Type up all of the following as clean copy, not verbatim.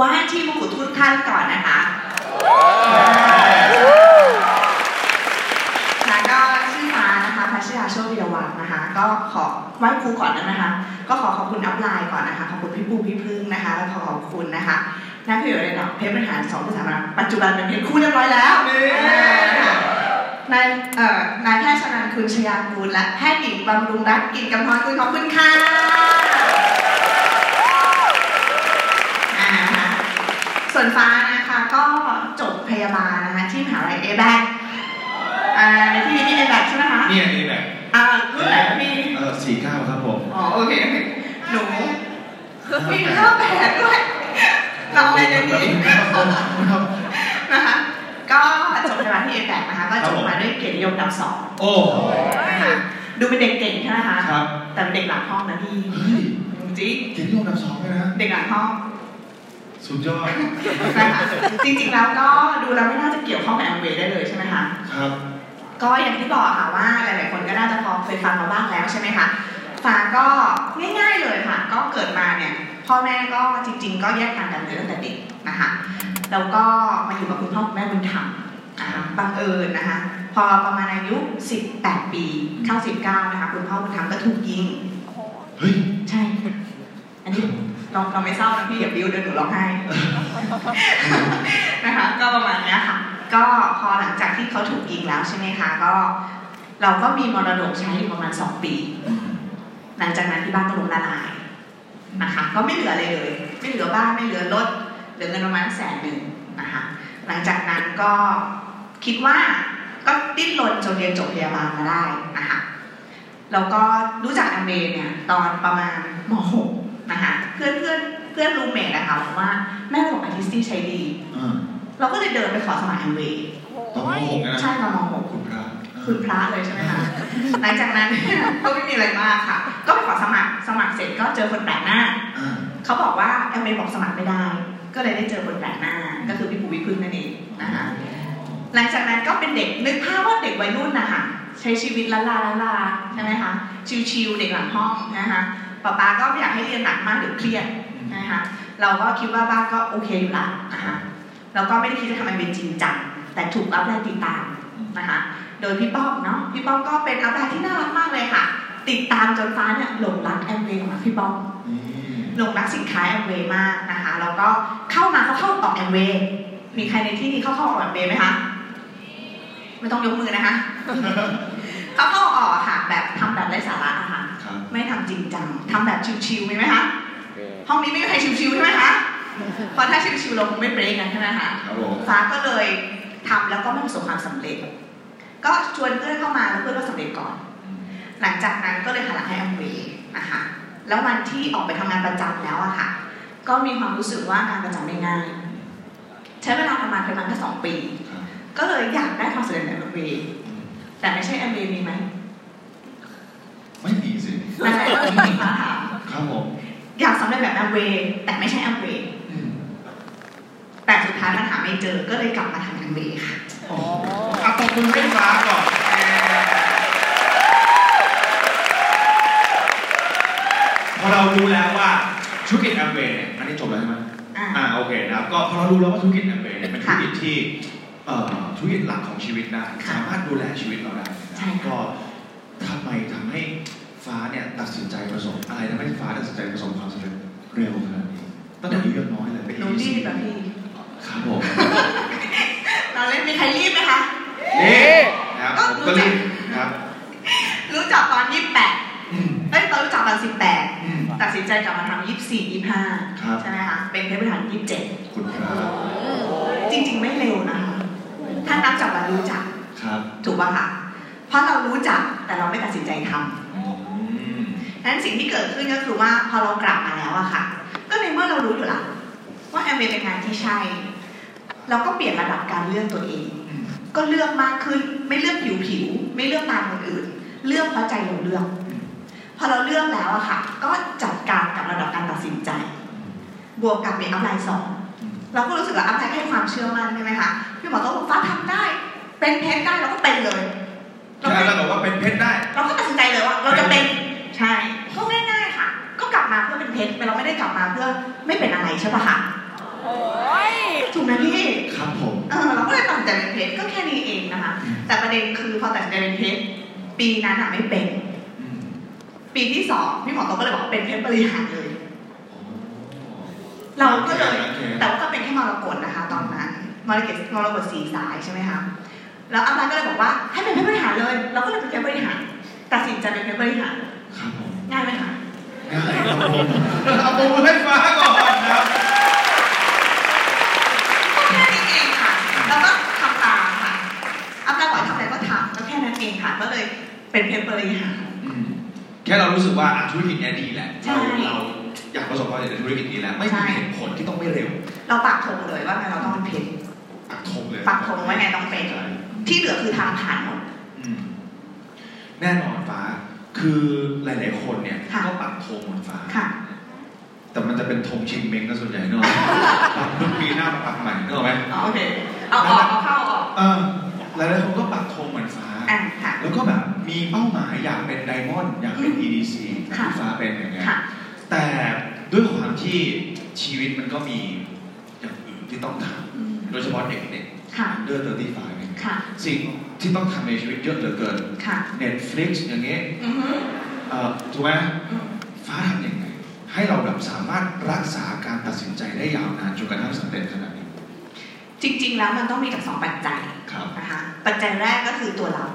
ว่าที่มงกุฎทุกท่านก่อนนะคะแล้วก็ชื่อฟ้านะคะพัชราโชติวังนะคะก็ขอไหว้ครูก่อนนะคะก็ขอขอบคุณอัพไลน์ก่อนนะคะขอบคุณพี่ปูพี่พึ่งนะคะแล้วขอขอบคุณนะคะนักเรียนระดับเพชรบริหาร2ภาษาปัจจุบันเป็นเพชรคู่เรียบร้อยแล้วนายแพทย์ชนันท์คุณชยากูลและแพทย์หญิงบำรุงรัตน์กิจกำธรคุณขอบคุณค่ะส่วนฟ้านะคะก็จบพยาบาลนะคะที่มหาวิทยาลัยเอแบกในที่นี้เอแบกใช่ไหมคะเนี่ยเอแบกรุ่นไหนมี49ครับผมอ๋อโอเคหนูมี58ด้วยเราอะไรจะมีนะคะก็จบพยาบาลที่เอแบกนะคะก็จบมาด้วยเกียรตินิยมอันดับ2โอ้ค่ะดูเป็นเด็กเก่งใช่ไหมคะครับแต่เป็นเด็กหลังห้องนะพี่จริงเกียรตินิยมอันดับ2เลยนะเด็กหลังห้องสุดยอดนะคะจริงๆแล้วก็ดูแล้วไม่น่าจะเกี่ยวข้องกับแอมเวย์ได้เลยใช่ไหมคะครับก็อย่างที่บอกค่ะว่าหลายๆคนก็น่าจะพอเคยฟังมาบ้างแล้วใช่ไหมคะฟ้าก็ง่ายๆเลยค่ะก็เกิดมาเนี่ยพ่อแม่ก็จริงๆก็แยกทางกันตั้งแต่เด็กนะคะแล้วก็มาอยู่กับคุณพ่อคุณแม่บุญธรรมนะคะบังเอิญนะคะพอประมาณอายุ18ปีเข้า19นะคะคุณพ่อบุญธรรมก็ถูกยิงเฮ้ยใช่อันนี้เราไม่เศร้านะพี่อย่าบิ้วเดี๋ยวหนูร้องไห้นะคะก็ประมาณนี้ค่ะก็พอหลังจากที่เขาถูกยิงแล้วใช่ไหมคะก็เราก็มีมรดกใช้อยู่ประมาณ2ปีหลังจากนั้นที่บ้านก็ล้มละลายนะคะก็ไม่เหลืออะไรเลยไม่เหลือบ้านไม่เหลือรถเหลือเงินประมาณ100,000นะคะหลังจากนั้นก็คิดว่าก็ดิ้นรนจนเรียนจบพยาบาลมาได้นะคะแล้วก็รู้จักอเมย์เนี่ยตอนประมาณม.6นะคะเพื่อนรูมเมทนะคะบอกว่าแม่ของอาร์ติสตี้ใช้ดีเราก็เลยเดินไปขอสมัครแอมเวย์ใช่เรามองหกคุณพระเลยใช่ไหมคะหลังจากนั้นก็ไม่มีอะไรมากค่ะก็ไปขอสมัครเสร็จก็เจอคนแปลกหน้าเขาบอกว่าแอมเวย์บอกสมัครไม่ได้ก็เลยได้เจอคนแปลกหน้าก็คือพี่ปูวิพึ่งนั่นเองนะคะหลังจากนั้นก็เป็นเด็กนึกภาพว่าเด็กวัยรุ่นนะคะใช้ชีวิตละลาใช่ไหมคะชิวๆเด็กหลังห้องนะคะป้าก็ไม่อยากให้เรียนหนักมากหรือเครียดนะคะเราก็คิดว่าบ้านก็โอเคอยู่ละนะคะเราก็ไม่ได้คิดจะทำอะไรเป็นจริงจังแต่ถูกอัพไลน์ติดตามนะคะโดยพี่ป้อมเนาะพี่ป้อมก็เป็นอัพไลน์ที่น่ารักมากเลยค่ะติดตามจนฟ้าเนี่ยหลงรักแอมเวย์ของพี่ป้อมหลงรักสินค้าแอมเวย์มากนะคะแล้วก็เข้าออกแอมเวย์มีใครในที่นี้เข้าออกแอมเวย์ไหมคะไม่ต้องยกมือนะคะเข้าออกค่ะแบบทำแบบไร้สาระค่ะไม่ทำจริงจังทำแบบชิวๆมีไหมคะห้องนี้ไม่มีใครชิวๆใช่ไหมคะเพราะถ้าชิวๆเราคงไม่เบรกกันใช่ไหมคะฟ้าก็เลยทำแล้วก็ไม่ประสบความสำเร็จก็ชวนเพื่อนเข้ามาแล้วเพื่อนก็สำเร็จก่อนหลังจากนั้นก็เลยหันหลังให้แอมเวย์นะคะแล้ววันที่ออกไปทำงานประจำแล้วอะค่ะก็มีความรู้สึกว่างานประจำไม่ง่ายใช้เวลาประมาณแค่2 ปีก็เลยอยากได้ความสำเร็จในแอมเวย์แต่ไม่ใช่แอมเวย์มีไหมไม่มีสินั่นแหละก็มีค่ะครับผมอยากสำเร็จแบบแอมเวย์แต่ไม่ใช่แอมเวย์แต่สุดท้ายมันหาไม่เจอก็เลยกลับมาทำแอมเวย์ค่ะอ๋อเอาขอบคุณพี่ฟ้าก่อนพอเรารู้แล้วว่าธุรกิจแอมเวย์เนี่ยอันนี้จบแล้วใช่ไหมโอเคนะครับก็พอเรารู้แล้วว่าธุรกิจแอมเวย์เนี่ยเป็นธุรกิจที่ธุรกิจหลักของชีวิตได้สามารถดูแลชีวิตเราได้ก็ทำไมทำให้ฟ้าเนี่ยตัดสินใจประสบอะไรทำให้ฟ้าตัดสินใจประสบความสำเร็จเร็วขนาดนี้ตั้งแต่อายุยังน้อยเลยหนูรีบแบบพี่ครับผมเราเล่นมีใครรีบไหมคะรีบนะครับก็รีบนะครับรู้จักตอน28ตอนรู้จักตอน18ตัดสินใจกลับมาทำ24 25ใช่ไหมคะเป็นเพชรบริหาร27คุณครับจริงๆไม่เร็วนะคะถ้านับจากวันรู้จักครับถูกป่ะคะเพราะเรารู้จักแต่เราไม่ตัดสินใจทำนั้นสิ่งที่เกิดขึ้นก็คือว่าพอเรากลับมาแล้วอะค่ะก็ในเมื่อเรารู้อยู่แล้วว่าแอมเวย์เป็นงานที่ใช่เราก็เปลี่ยนระดับการเลือกตัวเองก็เลือกมากขึ้นไม่เลือกผิวไม่เลือกตามคนอื่นเลือกเพราะใจเราเลือกพอเราเลือกแล้วอะค่ะก็จัดการกับระดับการตัดสินใจบวกกับมีอัพไลน์2เราก็รู้สึกว่าอัพไลน์ให้ความเชื่อมั่นใช่ไหมคะพี่หมอก็บอกว่าทำได้เป็นเพชรได้เราก็เป็นเลยเราบอกว่าเป็นเพชรได้เราก็ตัดสินใจเลยว่าเราจะเป็นใช่เพราะง่ายๆค่ะก็กลับมาเพื่อเป็นเพชรแต่เราไม่ได้กลับมาเพื่อไม่เป็นอะไรใช่ป่ะคะ โอ้ยถูกไหมพี่ครับผมเราก็เลยตัดใจเป็นเพจก็แค่นี้เองนะคะแต่ประเด็นคือพอตัดใจเป็นเพจปีนั้นอะไม่เป็นปีที่สองพี่หมอโตก็เลยบอกเป็นเพจบริหารเลยเราก็เลยแต่ว่าก็เป็นแค่มรกตนะคะตอนนั้นมรกตสีสายใช่ไหมคะแล้วอาจารย์ก็เลยบอกว่าให้เป็นเพจบริหารเลยเราก็เลยเป็นเพจบริหารตัดสินใจเป็นเพจบริหารง่ายไหมคะง่ายครับผมเอาปูให้ฟ้าก่อนครับแค่นี้เองค่ะแล้วก็ทำตามค่ะอาจารย์บอกทำอะไรก็ทำก็แค่นั้นเองค่ะก็เลยเป็นเพจบริหารแค่เรารู้สึกว่าธุรกิจนี้ดีแหละเราอยากประสบความสำเร็จในธุรกิจนี้แล้วไม่มีเหตุผลที่ต้องไม่เร็วเราปักธงเลยว่าไงเราต้องเป็นเพจปักธงเลยปักธงว่าไงต้องเป็นที่เหลือคือทางผ่านหมดแน่นอนฟ้าคือหลายๆคนเนี่ยก็ปักธงบนฟ้าแต่มันจะเป็นธงชิงเม้งก็ส่วนใหญ่เนอะปักปีหน้าปักใหม่เนอะไหมโอเคเอาออกเอาเข้าออกหลายๆคนก็ปักธงเหมือนฟ้าแล้วก็แบบมีเป้าหมายอยากเป็นไดมอนด์อยากเป็น EDC ที่ฟ้าเป็นอย่างเงี้ยแต่ด้วยความที่ชีวิตมันก็มีอย่างอื่นที่ต้องทำโดยเฉพาะเด็กๆเดือน35เนี่ยสิ่งที่ต้องทำในชีวิตเยอะเหลือเกิน Netflix อย่างเงี้ยถูกไหมฟ้าทำยังไงให้เราแบบสามารถรักษาการตัดสินใจได้ยาวนานจนกระทั่งสำเร็จขนาดนี้จริงๆแล้วมันต้องมีจาก2ปัจจัยนะคะปัจจัยแรกก็คือตัวเรา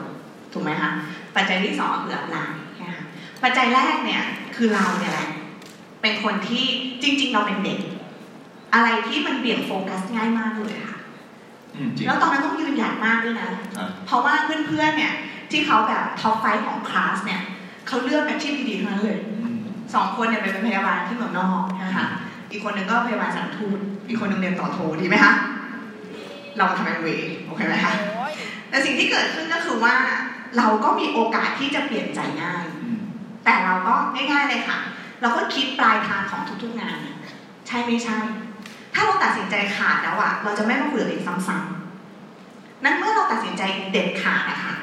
ถูกไหมคะปัจจัยที่2คือออนไลน์นะคะปัจจัยแรกเนี่ยคือเราเนี่ยแหละเป็นคนที่จริงๆเราเป็นเด็กอะไรที่มันเบี่ยงโฟกัสง่ายมากเลยค่ะแล้วตอนนั้นต้องยืนหยัดมากด้วยนะเพราะว่าเพื่อนๆเนี่ยที่เขาแบบท็อปไฟว์ของคลาสเนี่ยเขาเลือกอาชีพดีๆทั้งนั้นเลย2คนเนี่ยเป็นพยาบาลที่เมืองนอกนะคะอีกคนนึงก็พยาบาลสารทูตอีกคนนึงเรียนต่อโทดีไหมคะเราทำเป็นเวโอเคไหมคะแต่สิ่งที่เกิดขึ้นก็คือว่าเราก็มีโอกาสที่จะเปลี่ยนใจง่ายแต่เราก็ง่ายๆเลยค่ะเราก็คิดปลายทางของทุกๆงานใช่ไม่ใช่ถ้าเราตัดสินใจขาดแล้วอะเราจะไม่มาคุยกับเด็กซ้ำๆนั้นเมื่อเราตัดสินใจเด็ดขาดนะคะ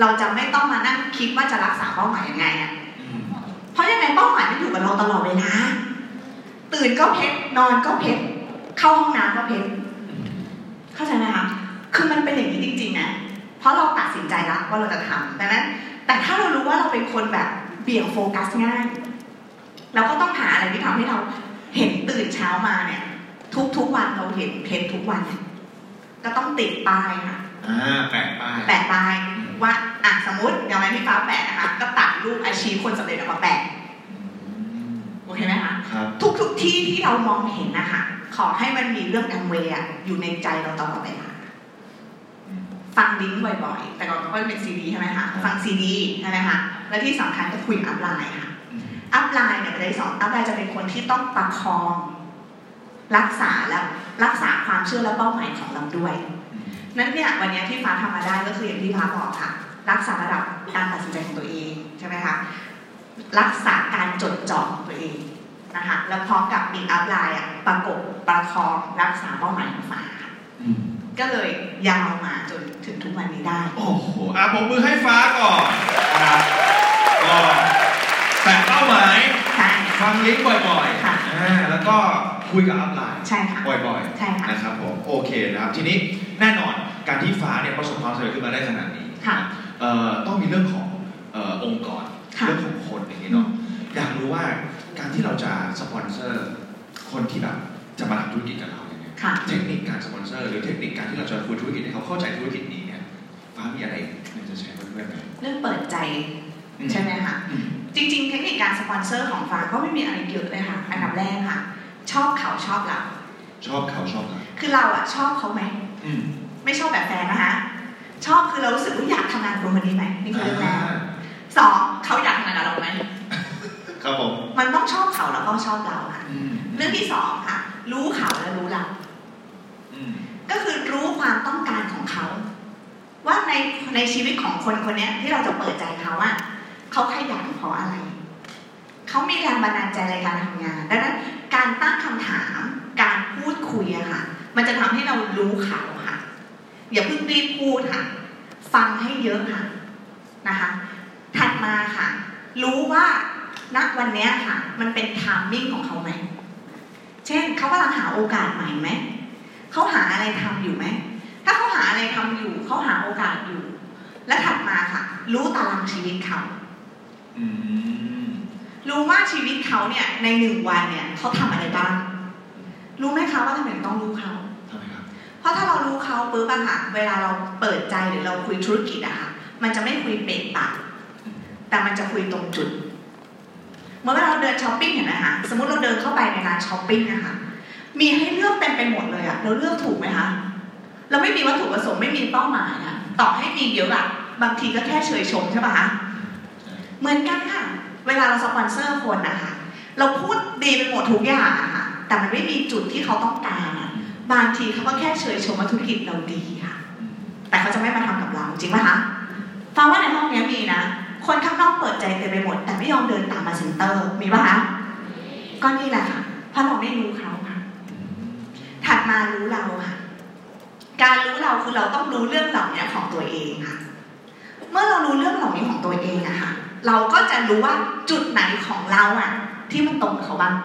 เราจะไม่ต้องมานั่งคิดว่าจะรักษาเป้าหมายยังไงอะเพราะยังไงเป้าหมายมันอยู่กับเราตลอดเวลาตื่นก็เพชรนอนก็เพชรเข้าห้องน้ำก็เพชรเข้าใจไหมคะคือมันเป็นอย่างนี้จริงๆนะเพราะเราตัดสินใจแล้วว่าเราจะทำดังนั้นแต่ถ้าเรารู้ว่าเราเป็นคนแบบเบี่ยงโฟกัสง่ายเราก็ต้องหาอะไรที่ทำให้เราเห็นตื่นเช้ามาเนี่ยทุกวันเราเห็นเพจทุกวันก็ต้องติดป้ายค่ะแปะป้ายว่าอ่ะสมมติอย่างไรพี่ฟ้าแปะนะคะก็ตัดรูปอาชีพคนสำเร็จออกมาแปะโอเคไหมคะทุกที่ที่เรามองเห็นนะคะขอให้มันมีเรื่องดังเวย์อยู่ในใจเราตลอดเวลาฟังดิ้งบ่อยๆแต่ก่อนก็เป็นซีดีใช่ไหมคะฟังซีดีใช่ไหมคะและที่สำคัญก็คุยอัพไลน์ค่ะอัพไลน์เนี่ยในสองอัพไลน์จะเป็นคนที่ต้องประคองรักษาความเชื่อและเป้าหมายของเราด้วยนั้นเนี่ยวันนี้ที่ฟ้าทำมาได้ก็คืออย่างที่ฟ้าบอกค่ะรักษาระดับการตัดสินใจของตัวเองใช่ไหมคะรักษาการจดจ่อของตัวเองนะคะแล้วพร้อมกับมีอัพไลน์ประกบประคองรักษาเป้าหมายของฟ้าก็เลยยาวมาจนถึงทุกวันนี้ได้โอ้โหผมมือให้ฟ้าก่อนก็แปะเป้าหมายฟังลิงก์บ่อยๆแล้วก็คุยกับอัพไลน์บ่อยๆนะครับผมโอเคนะครับทีนี้แน่นอนการที่ฟ้าเนี่ยประสบความสำเร็จขึ้นมาได้ขนาดนี้ต้องมีเรื่องขององค์กรเรื่องของคนอย่างนี้เนาะอยากรู้ว่าการที่เราจะสปอนเซอร์คนที่แบบจะมาทำธุรกิจกับเราเทคนิคการสปอนเซอร์หรือเทคนิคการที่เราจะคุยธุรกิจให้เขาเข้าใจธุรกิจนี้เนี่ยฟ้ามีอะไรจะแชร์เพื่อนๆไหมเรื่องเปิดใจใช่ไหมคะจริงๆเทคนิคการสปอนเซอร์ของฟ้าก็ไม่มีอะไรเยอะเลยค่ะอันดับแรกค่ะชอบเขาชอบเราคือเราอะชอบเขาไหมไม่ชอบแบบแฟนนะคะชอบคือเรารู้สึกว่าอยากทำงานกับคนนี้ไหมนี่คือเรื่องแรก2เขาอยากทำงานกับเราไหมครับผมมันต้องชอบเขาแล้วก็ชอบเราค่ะเรื่องที่2ค่ะรู้เขาและรู้เราก็คือรู้ความต้องการของเขาว่าในชีวิตของคนคนนี้ที่เราจะเปิดใจเขาว่าเขาขยันเพราะอะไรเขามีแรงบันดาลใจในการทำงานดังนั้นการตั้งคำถามการพูดคุยอะค่ะมันจะทำให้เรารู้เขาค่ะอย่าเพิ่งรีบพูดค่ะฟังให้เยอะค่ะนะคะถัดมาค่ะรู้ว่าณวันนี้ค่ะมันเป็นไทมิ่งของเขาไหม เช่นเขากำลังหาโอกาสใหม่ไหมเขาหาอะไรทำอยู่ไหมถ้าเขาหาอะไรทำอยู่เขาหาโอกาสอยู่และถัดมาค่ะรู้ตารางชีวิตเขารู้ว่าชีวิตเขาเนี่ยในหนึ่งวันเนี่ยเขาทำอะไรบ้างรู้ไหมคะว่าทำไมต้องรู้เขาเพราะถ้าเรารู้เขาปุ๊บอะค่ะเวลาเราเปิดใจหรือเราคุยธุรกิจอะค่ะมันจะไม่คุยเปะปะแต่มันจะคุยตรงจุดเมื่อเราเดินช้อปปิ้งเห็นไหมคะสมมติเราเดินเข้าไปในร้านช้อปปิ้งนะคะมีให้เลือกเต็มไปหมดเลยอะเราเลือกถูกไหมคะเราไม่มีวัตถุประสงค์ไม่มีเป้าหมายอะต่อให้มีเยอะอะบางทีก็แค่เฉยชมใช่ปะคะเหมือนกันค่ะเวลาเราสปอนเซอร์คนนะคะเราพูดดีไปหมดทุกอย่างอะค่ะแต่มันไม่มีจุดที่เขาต้องการบางทีเขาก็แค่เฉยชมว่าธุรกิจเราดีค่ะแต่เขาจะไม่มาทำกับเราจริงไหมคะฟังว่าในห้องนี้มีนะคนข้างนอกเปิดใจเต็มไปหมดแต่ไม่ยอมเดินตามมาเซ็นเตอร์มีป่ะคะก็นี่แหละค่ะเพราะเราไม่รู้เขาค่ะถัดมารู้เราค่ะการรู้เราคือเราต้องรู้เรื่องเหล่านี้ของตัวเองค่ะเมื่อเรารู้เรื่องเหล่านี้ของตัวเองนะคะเราก็จะรู้ว่าจุดไหนของเราอ่ะที่มันตรงกับเขาบ้าง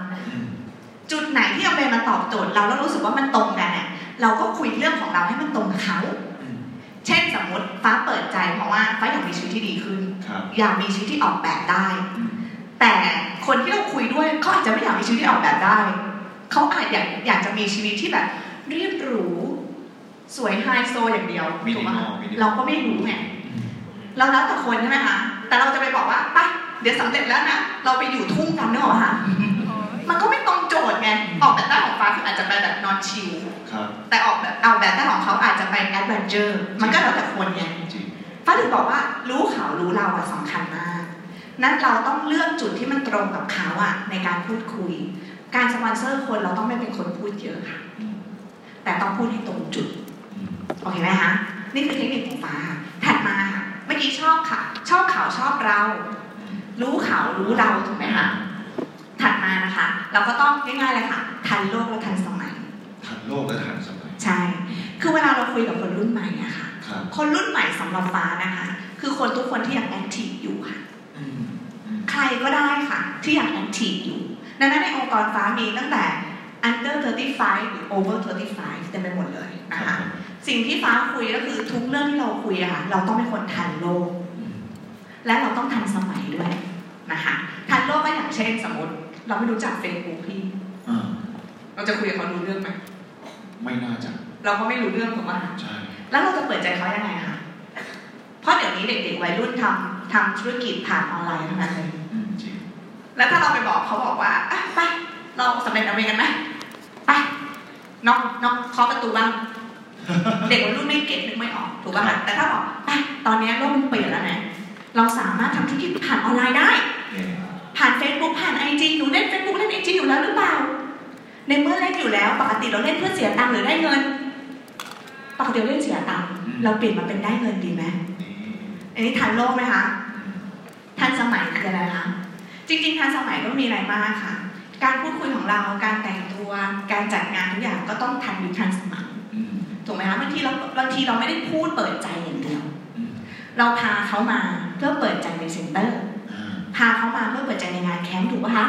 จุดไหนที่เอาไปมาตอบโจทย์เราแล้วรู้สึกว่ามันตรงกันเนี่ยเราก็คุยเรื่องของเราให้มันตรงกับเขาเช่นสมมติฟ้าเปิดใจเพราะว่าฟ้าอยากมีชีวิตที่ดีขึ้นอยากมีชีวิตที่ออกแบบได้แต่คนที่เราคุยด้วยเขาอาจจะไม่อยากมีชีวิตที่ออกแบบได้เขาอาจอยากจะมีชีวิตที่แบบเรียบหรูสวยไฮโซอย่างเดียวถูกไหมเราก็ไม่รู้ไงเราแล้วแต่คนใช่ไหมคะแต่เราจะไปบอกว่าไปเดี๋ยวสำเร็จแล้วนะเราไปอยู่ทุ่งกันเนอะค่ะมันก็ไม่ตรงโจทย์ไงออกแบบได้ของฟ้าคืออาจจะไปแบบนอนชิลแต่ออกแบบเอาแบบได้ของเขาอาจจะไปแอดเวนเจอร์มันก็แล้วแต่คนไงฟ้าถึงบอกว่ารู้เขารู้เราอะสำคัญมากนั้นเราต้องเลือกจุดที่มันตรงกับเขาอะในการพูดคุยการสปอนเซอร์คนเราต้องไม่เป็นคนพูดเยอะค่ะแต่ต้องพูดให้ตรงจุดโอเคไหมคะนี่คือเทคนิคของฟ้าถัดมาค่ะเมื่อกี้ชอบค่ะชอบเขาชอบเรารู้เขารู้เราถูกไหมคะถัดมานะคะเราก็ต้องง่ายๆเลยค่ะทันโลกและทันสมัยทันโลกและทันสมัยใช่คือเวลาเราคุยกับคนรุ่นใหม่นะคะคนรุ่นใหม่สำหรับฟ้านะคะคือคนทุกคนที่ยังแอคทีฟอยู่ค่ะใครก็ได้ค่ะที่ยังแอคทีฟอยู่ดังนั้นในองค์กรฟ้ามีตั้งแต่ under 35 หรือ over 35 เต็มไปหมดเลยนะคะสิ่งที่ฟ้าคุยก็คือทุกเรื่องที่เราคุยอะค่ะเราต้องเป็นคนทันโลกและเราต้องทันสมัยด้วยนะคะทันโลกก็อย่างเช่นสมมติเราไม่รู้จักเฟซบุ๊กพี่เราจะคุยกับเขารู้เรื่องไหมไม่น่าจะเราก็ไม่รู้เรื่องถูกไหมใช่แล้วเราจะเปิดใจเขายังไงคะเพราะเดี๋ยวนี้เด็กๆวัยรุ่นทำธุรกิจผ่านออนไลน์ทั้งนั้นเลยแล้วถ้าเราไปบอกเขาบอกว่าไปเราสำเร็จเอาเองกันไหมไปน้องเคาะประตูบ้าง เด็กวัยรุ่นไม่เก็ตนึกไม่ออกถูกป่ะแต่ถ้าบอกไปตอนนี้โลกมันเปลี่ยนแล้วนะเราสามารถทำธุรกิจผ่านออนไลน์ได้ผ่าน Facebook ผ่าน IG หนูเล่น Facebook เล่น IG อยู่แล้วหรือเปล่าในเมื่อเล่นอยู่แล้วปกติเราเล่นเพื่อเสียตังค์หรือได้เงินปกติเล่นเสียตังค์เราเปลี่ยนมาเป็นได้เงินดีไหมอันนี้ทันโลกไหมคะทันสมัยคืออะไรคะจริงๆทันสมัยก็มีอะไรมากค่ะการพูดคุยของเราการแต่งตัวการจัดงานทุกอย่างก็ต้องทันอยู่ทันสมัยถูกไหมคะบางทีเราไม่ได้พูดเปิดใจอย่างเดียวเราพาเขามาเพื่อเปิดใจในเซ็นเตอร์พาเขามาเพื่อเปิดใจในงานแคมป์ถูกป่ะคะ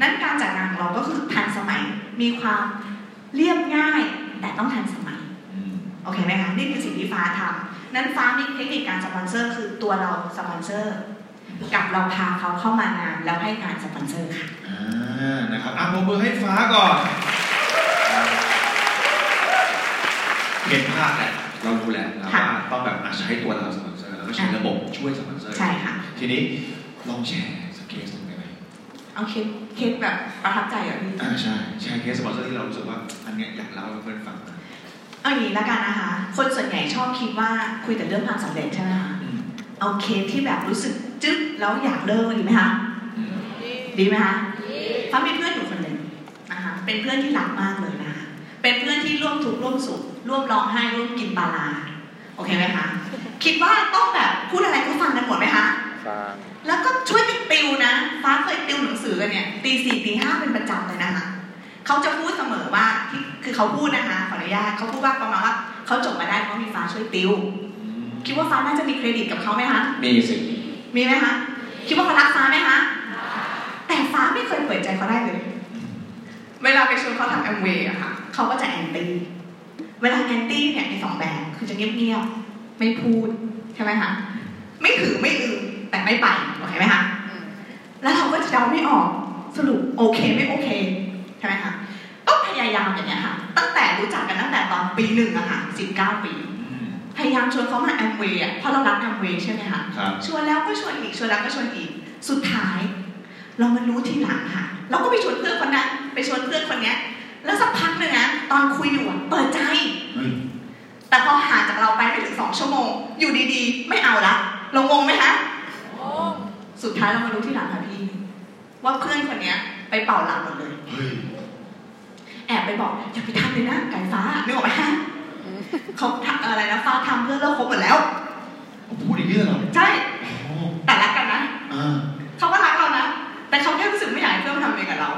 นั้นการจัดงานของเราก็คือทันสมัยมีความเรียบง่ายแต่ต้องทันสมัยโอเคไหมคะนี่คือสิ่งที่ฟ้าทำนั้นฟ้ามีเทคนิคการสปอนเซอร์คือตัวเราสปอนเซอร์กับเราพาเขาเข้ามางานแล้วให้การสปอนเซอร์ค่ะนะครับอ่ะผมเบอร์ให้ฟ้าก่อนเห็นภาพแหละเรารู้แหละว่าต้องแบบใช้ตัวเราสปอนเซอร์แล้วก็ใช้ระบบช่วยสปอนเซอร์ใช่ค่ะทีนี้ลองแชร์เคสตรงไหนไหมเอาเคสแบบประทับใจอ่ะพี่ใช่แชร์เคสสปอนเซอร์ที่เรารู้สึกว่าอันเนี้ยอยากเล่าให้เพื่อนฟังเอาอย่างนี้ละกันนะคะคนส่วนใหญ่ชอบคิดว่าคุยแต่เรื่องความสำเร็จใช่ไหมคะเอาเคสที่แบบรู้สึกจึ๊บแล้วอยากเลิกดีไหมคะดีไหมคะฟ้ามีเพื่อนอยู่คนหนึ่งนะคะเป็นเพื่อนที่รักมากเลยนะคะเป็นเพื่อนที่ร่วมทุกข์ร่วมสุขร่วมร้องไห้ร่วมกินปลาโอเคไหมคะคิดว่าต้องแบบพูดอะไรก็ฟังกันหมดไหมคะแล้วก็ช่วยกันติวนะฟ้าเคยติวหนังสือกันเนี่ยตี 4 ตี 5เป็นประจำเลยนะคะเขาจะพูดเสมอว่าที่คือเขาพูดนะคะขออนุญาตเขาพูดว่าประมาณว่าเขาจบมาได้เพราะมีฟ้าช่วยติวคิดว่าฟ้าน่าจะมีเครดิตกับเขาไหมคะมีสิมีไหมคะคิดว่าเขารักฟ้าไหมคะแต่ฟ้าไม่เคยเปิดใจเขาได้เลย เวลาไปชวนเขาทำแอมเวย์อะค่ะเขาก็จะแอนตี้เวลาแอนตี้เนี่ยมีสองแบบคือจะเงียบๆไม่พูดใช่ไหมคะไม่ถือไม่อือแต่ไม่ไปโอเคไหมคะแล้วเราก็จะเดาไม่ออกสรุปโอเคไม่โอเคใช่ไหมคะต้องพยายามอย่างเงี้ยค่ะตั้งแต่รู้จักกันตั้งแต่ตอนปีหนึ่งอะค่ะ19 ปีพยายามชวนเขามาแอมเวย์เพราะเรารักแอมเวย์ใช่ไหมคะชวนแล้วก็ชวนอีกชวนแล้วก็ชวนอีกสุดท้ายเรามารู้ทีหลังค่ะเราก็ไปชวนเพื่อนคนนั้นไปชวนเพื่อนคนนี้แล้วสักพักหนึ่งนะตอนคุยอยู่เปิดใจแต่พอห่างจากเราไปไม่ถึง2 ชั่วโมงอยู่ดีๆไม่เอาละเรางงไหมคะสุดท้ายเรามารู้ทีหลังค่ะพี่ว่าเพื่อนคนนี้ไปเป่าหลังหมดเลยแอบไปบอกอย่าไปทำเลยนะไก่ฟ้านึกออกไหมฮะเขาทำอะไรนะฟ้าทำเพื่อเลิกคบหมดแล้วพูดอีกเรื่องหรอใช่แต่รักกันนะเขาก็รักเรานะแต่เขาแค่รู้สึกไม่อยากให้เพื่อนทำเองกับเรา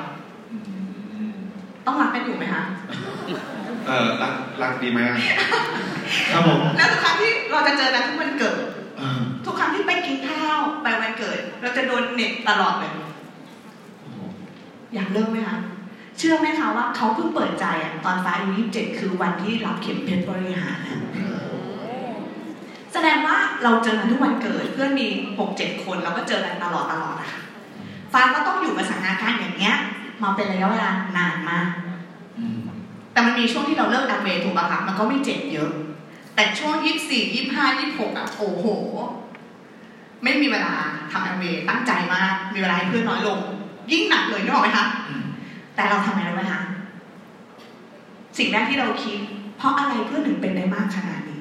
ต้องรักกันอยู่ไหมคะรักดีไหมครับผมแล้วทุกครั้งที่เราจะเจอกันทุกวันเกิดทุกครั้งที่ไปกินข้าวไปวันเกิดเราจะโดนเน็ตตลอดเลยอยากเลิกไหมคะเชื่อไหมคะว่าเขาเพิ่งเปิดใจอ่ะตอนฟ้าอายุ27คือวันที่รับเข็มเพชรบริหารแสดงว่าเราเจอกันทุกวันเกิดเพื่อนมี 6-7 คนเราก็เจอกันตลอดนะคะฟ้าก็ต้องอยู่กับสถานการณ์อย่างเงี้ยมาเป็นระยะเวลานานมากแต่มันมีช่วงที่เราเลิกดัมเบลถูกป่ะคะมันก็ไม่เจ็บเยอะแต่ช่วง24 25 26อ่ะโอ้โหไม่มีเวลาทำดัมเบลตั้งใจมากมีเวลาให้เพื่อนน้อยลงยิ่งหนักเลยนึกออกไหมคะแต่เราทำไมรู้ไหมคะสิ่งแรกที่เราคิดเพราะอะไรเพื่อนถึงเป็นได้มากขนาดนี้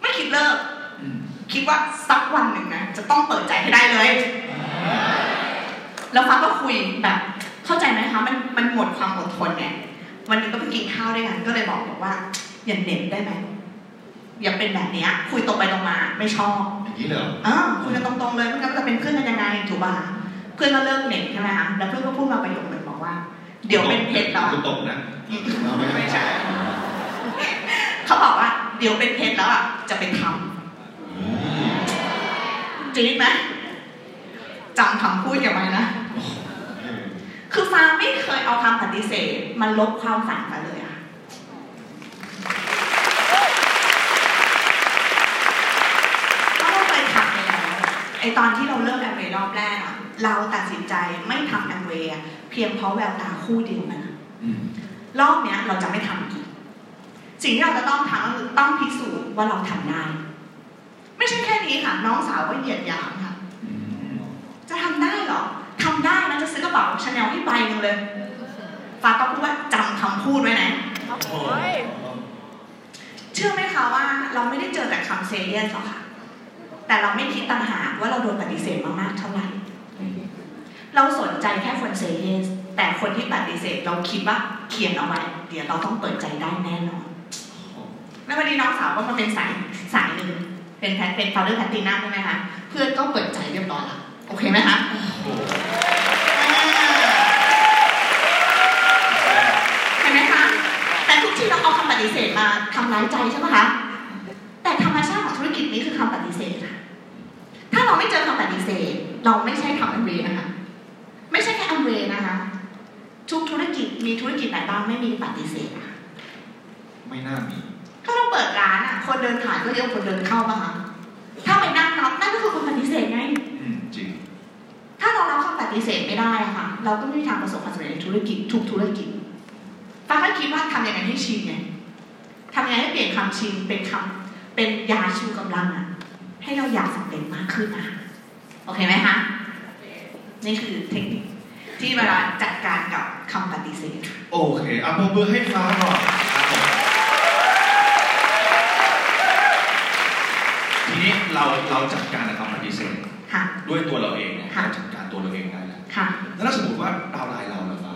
ไม่คิดเลิกคิดว่าสักวันหนึ่งนะจะต้องเปิดใจให้ได้เลยแล้วฟ้าก็คุยแบบเข้าใจไหมคะมันหมดความอดทนไงวันหนึ่งก็ไปกินข้าวด้วยกันก็เลยบอกว่าอย่าเน็บได้ไหมอย่าเป็นแบบนี้คุยตรงไปตรงมาไม่ชอบอย่างนี้เหรอคุยกันตรงๆเลยไม่งั้นจะเป็นเพื่อนกันยังไงถูกป่ะเพื่อนก็เลิกเน็บใช่ไหมคะแล้วเพื่อนก็พูดมาประโยคหนึ่งบอกว่าเดี๋ยวเป็นเพชรแล้วตกนะไม่ใช่เขาบอกว่าเดี๋ยวเป็นเพชรแล้วอ่ะจะไปทำจริงไหมจำคำพูดอย่างไรนะคือฟ้าไม่เคยเอาคำปฏิเสธมันลบความฝันกันเลยอะก็ต้องไปทำแล้วไอตอนที่เราเริ่มแอมเวย์รอบแรกอะเราตัดสินใจไม่ทำแอมเวย์เพียงเพราะแววตาคู่เดียวมันรอบเนี้ยเราจะไม่ทำอีกสิ่งที่เราจะต้องทำก็คือต้องพิสูจน์ว่าเราทำได้ไม่ใช่แค่นี้ค่ะน้องสาวก็เหยียดหยามค่ะจะทำได้หรอทำได้นะจะซื้อกระเป๋าชาแนลให้ใบหนึ่งเลยฟ้าก็พูดว่าจำคำพูดไว้นะเชื่อไหมคะว่าเราไม่ได้เจอแต่คำเซเยสหรอกค่ะแต่เราไม่คิดต่างหากว่าเราโดนปฏิเสธมากๆเท่าไหร่เราสนใจแค่คนเซเยสแต่คนที่ปฏิเสธเราคิดว่าเขียนเอาไว้เดี๋ยวเราต้องเปิดใจได้แน่นอนแล้ววันนี้น้องสาวก็มาเป็นสายหนึ่งเป็นแพทเป็นฟาวเดอร์แพทตินัมใช่ไหมคะเพื่อนก็เปิดใจเรียบร้อยแล้วโอเคไหมคะเห็นไหมคะแต่ทุกที่เราเอาคำปฏิเสธมาทำร้ายใจใช่ไหมคะแต่ธรรมชาติของธุรกิจนี้คือคำปฏิเสธค่ะถ้าเราไม่เจอคำปฏิเสธเราไม่ใช่ทำแอมเวย์นะคะไม่ใช่แค่แอมเวย์นะคะทุกธุรกิจมีธุรกิจไหนบ้างไม่มีปฏิเสธอะไม่น่ามีถ้าเราเปิดร้านอะคนเดินผ่านก็เรียกคนเดินเข้าป่ะคะถ้าไปนั่งนับนั่นก็คือคนปฏิเสธไงจริงถ้าเรารับคำปฏิเสธไม่ได้ค่ะเราก็ไม่มีทางประสบความสำเร็จในธุรกิจทุกธุรกิจฟ้าก็คิดว่าทำยังไงให้ชินไงทำยังไงให้เปลี่ยนคำชินเป็นคำเป็นยาชูกำลังอะให้เราอยากสำเร็จมากขึ้นอะโอเคไหมคะนี่คือเทคนิคที่เวลาจัดการกับคำปฏิเสธโอเคเอาโมเบอร์ให้ฟ้าก่อนทีนี้เราจัดการกับคำปฏิเสธด้วยตัวเราเองเนี่ยจัดการตัวเราเองได้แล้วแล้วถ้าสมมติว่าดาวไลน์เราละฟ้า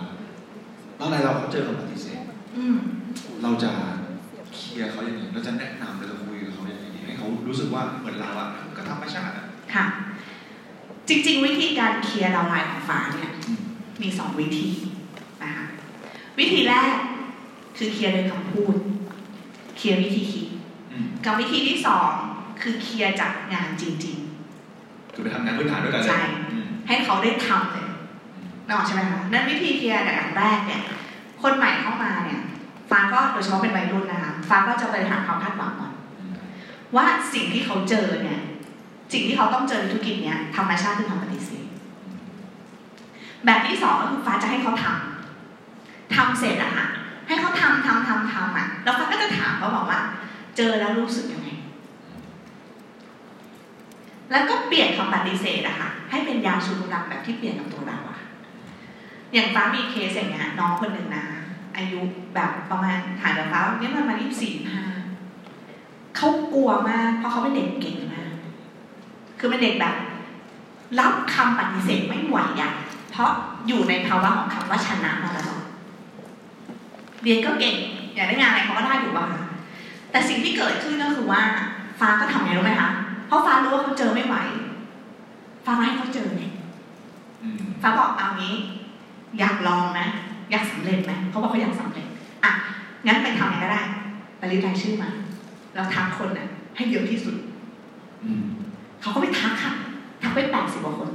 ดาวไลน์เราเจอคำปฏิเสธเราจะเคลียร์เขาอย่างไรเราจะแนะนำเราจะคุยกับเขาอย่างไรให้เขารู้สึกว่าเหมือนเราอะกระทำไม่ใช่ค่ะจริงๆวิธีการเคลียร์ดาวไลน์ของฟ้าเนี่ยมี2 วิธีนะคะวิธีแรกคือเคลียร์ด้วยคำพูดเคลียร์วิธีคิดกับวิธีที่2คือเคลียร์จากงานจริงๆคือไปทำงานพื้นฐานด้วยกันใช่ให้เขาได้ทำเลย นอกใช่ไหมคะนั่นวิธีเคลียร์อย่างแรกเนี่ยคนใหม่เข้ามาเนี่ยฟ้าก็โดยเฉพาะเป็นวัยรุ่นนะคะฟ้าก็จะไปหาความคาดหวังก่อนว่าสิ่งที่เขาเจอเนี่ยสิ่งที่เขาต้องเจอในธุรกิจเนี่ยธรรมชาติคือทำปฏิเสธแบบที่สองก็คือฟ้าจะให้เขาทำเสร็จอะค่ะให้เขาทำอะแล้วฟ้าก็จะถามเขาบอกว่าเจอแล้วรู้สึกยังไงแล้วก็เปลี่ยนคำปฏิเสธอะค่ะให้เป็นยาชูกำลังแบบที่เปลี่ยนกับตัวเราอะอย่างฟ้ามีเคสอย่างเงี้ยน้องคนหนึ่งนะอายุแบบประมาณถ่ายจากฟ้าเนี่ยมันมา24 เขากลัวมากเพราะเขาเป็นเด็กเก่งมากคือเป็นเด็กแบบรับคำปฏิเสธไม่ไหวอะเพราะอยู่ในภาวะของคำว่าชนะมาแล้วเรียนก็เก่งอยากได้งานอะไรเขาก็ได้อยู่บ้างแต่สิ่งที่เกิดขึ้นก็คือว่าฟ้าก็ทำไงรู้ไหมคะเพราะฟ้ารู้ว่าเขาเจอไม่ไหวฟ้าให้เขาเจอไงฟ้าบอกเอางี้อยากลองไหมอยากสำเร็จไหมเขาบอกเขาอยากสำเร็จอ่ะงั้นไปทำอะไรก็ได้ไปรีดรายชื่อมาเราทักคนน่ะให้เยอะที่สุดเขาก็ไปทักค่ะทักไป80 กว่าคน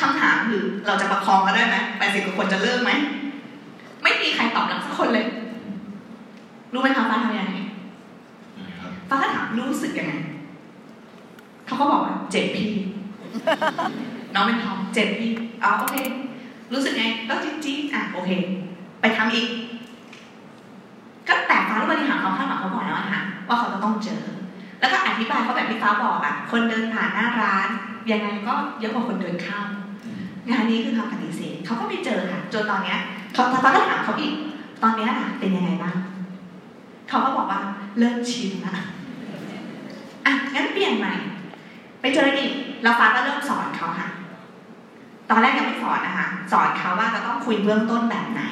คำถามคือเราจะประคองก็ได้ไหม80 กว่าคนจะเลิกไหมไม่มีใครตอบรับสักคนเลยรู้ไหมคะฟ้าทำยังไงฟ้าก็ถามรู้สึกยังไงเขาก็บอกว่าเจ็บพี่น้องเป็นทอมเจ็บพี่อ๋อโอเครู้สึกไงก็จี๊ดอ่ะโอเคไปทำอีกก็แต่ฟ้ารู้บริหารเขาคาดหวังเขาบอกแล้วนะคะว่าเขาจะต้องเจอแล้วก็อธิบายเขาแบบที่ฟ้าบอกอ่ะคนเดินผ่านหน้าร้านยังไงก็เยอะกว่าคนเดินข้ามงานนี้คือคำปฏิเสธเขาก็ไม่เจอค่ะจนตอนเนี้ยเขาก็ถามเขาอีกตอนนี้นะเป็นยังไงบ้างเขาก็บอกว่าเริ่มชินละอ่ะงั้นเปลี่ยนใหม่ไปเจออีกแล้วฟ้าก็เริ่มสอนเขาค่ะตอนแรกยังไม่สอนนะคะสอนเขาว่าจะต้องคุยเบื้องต้นแบบไหน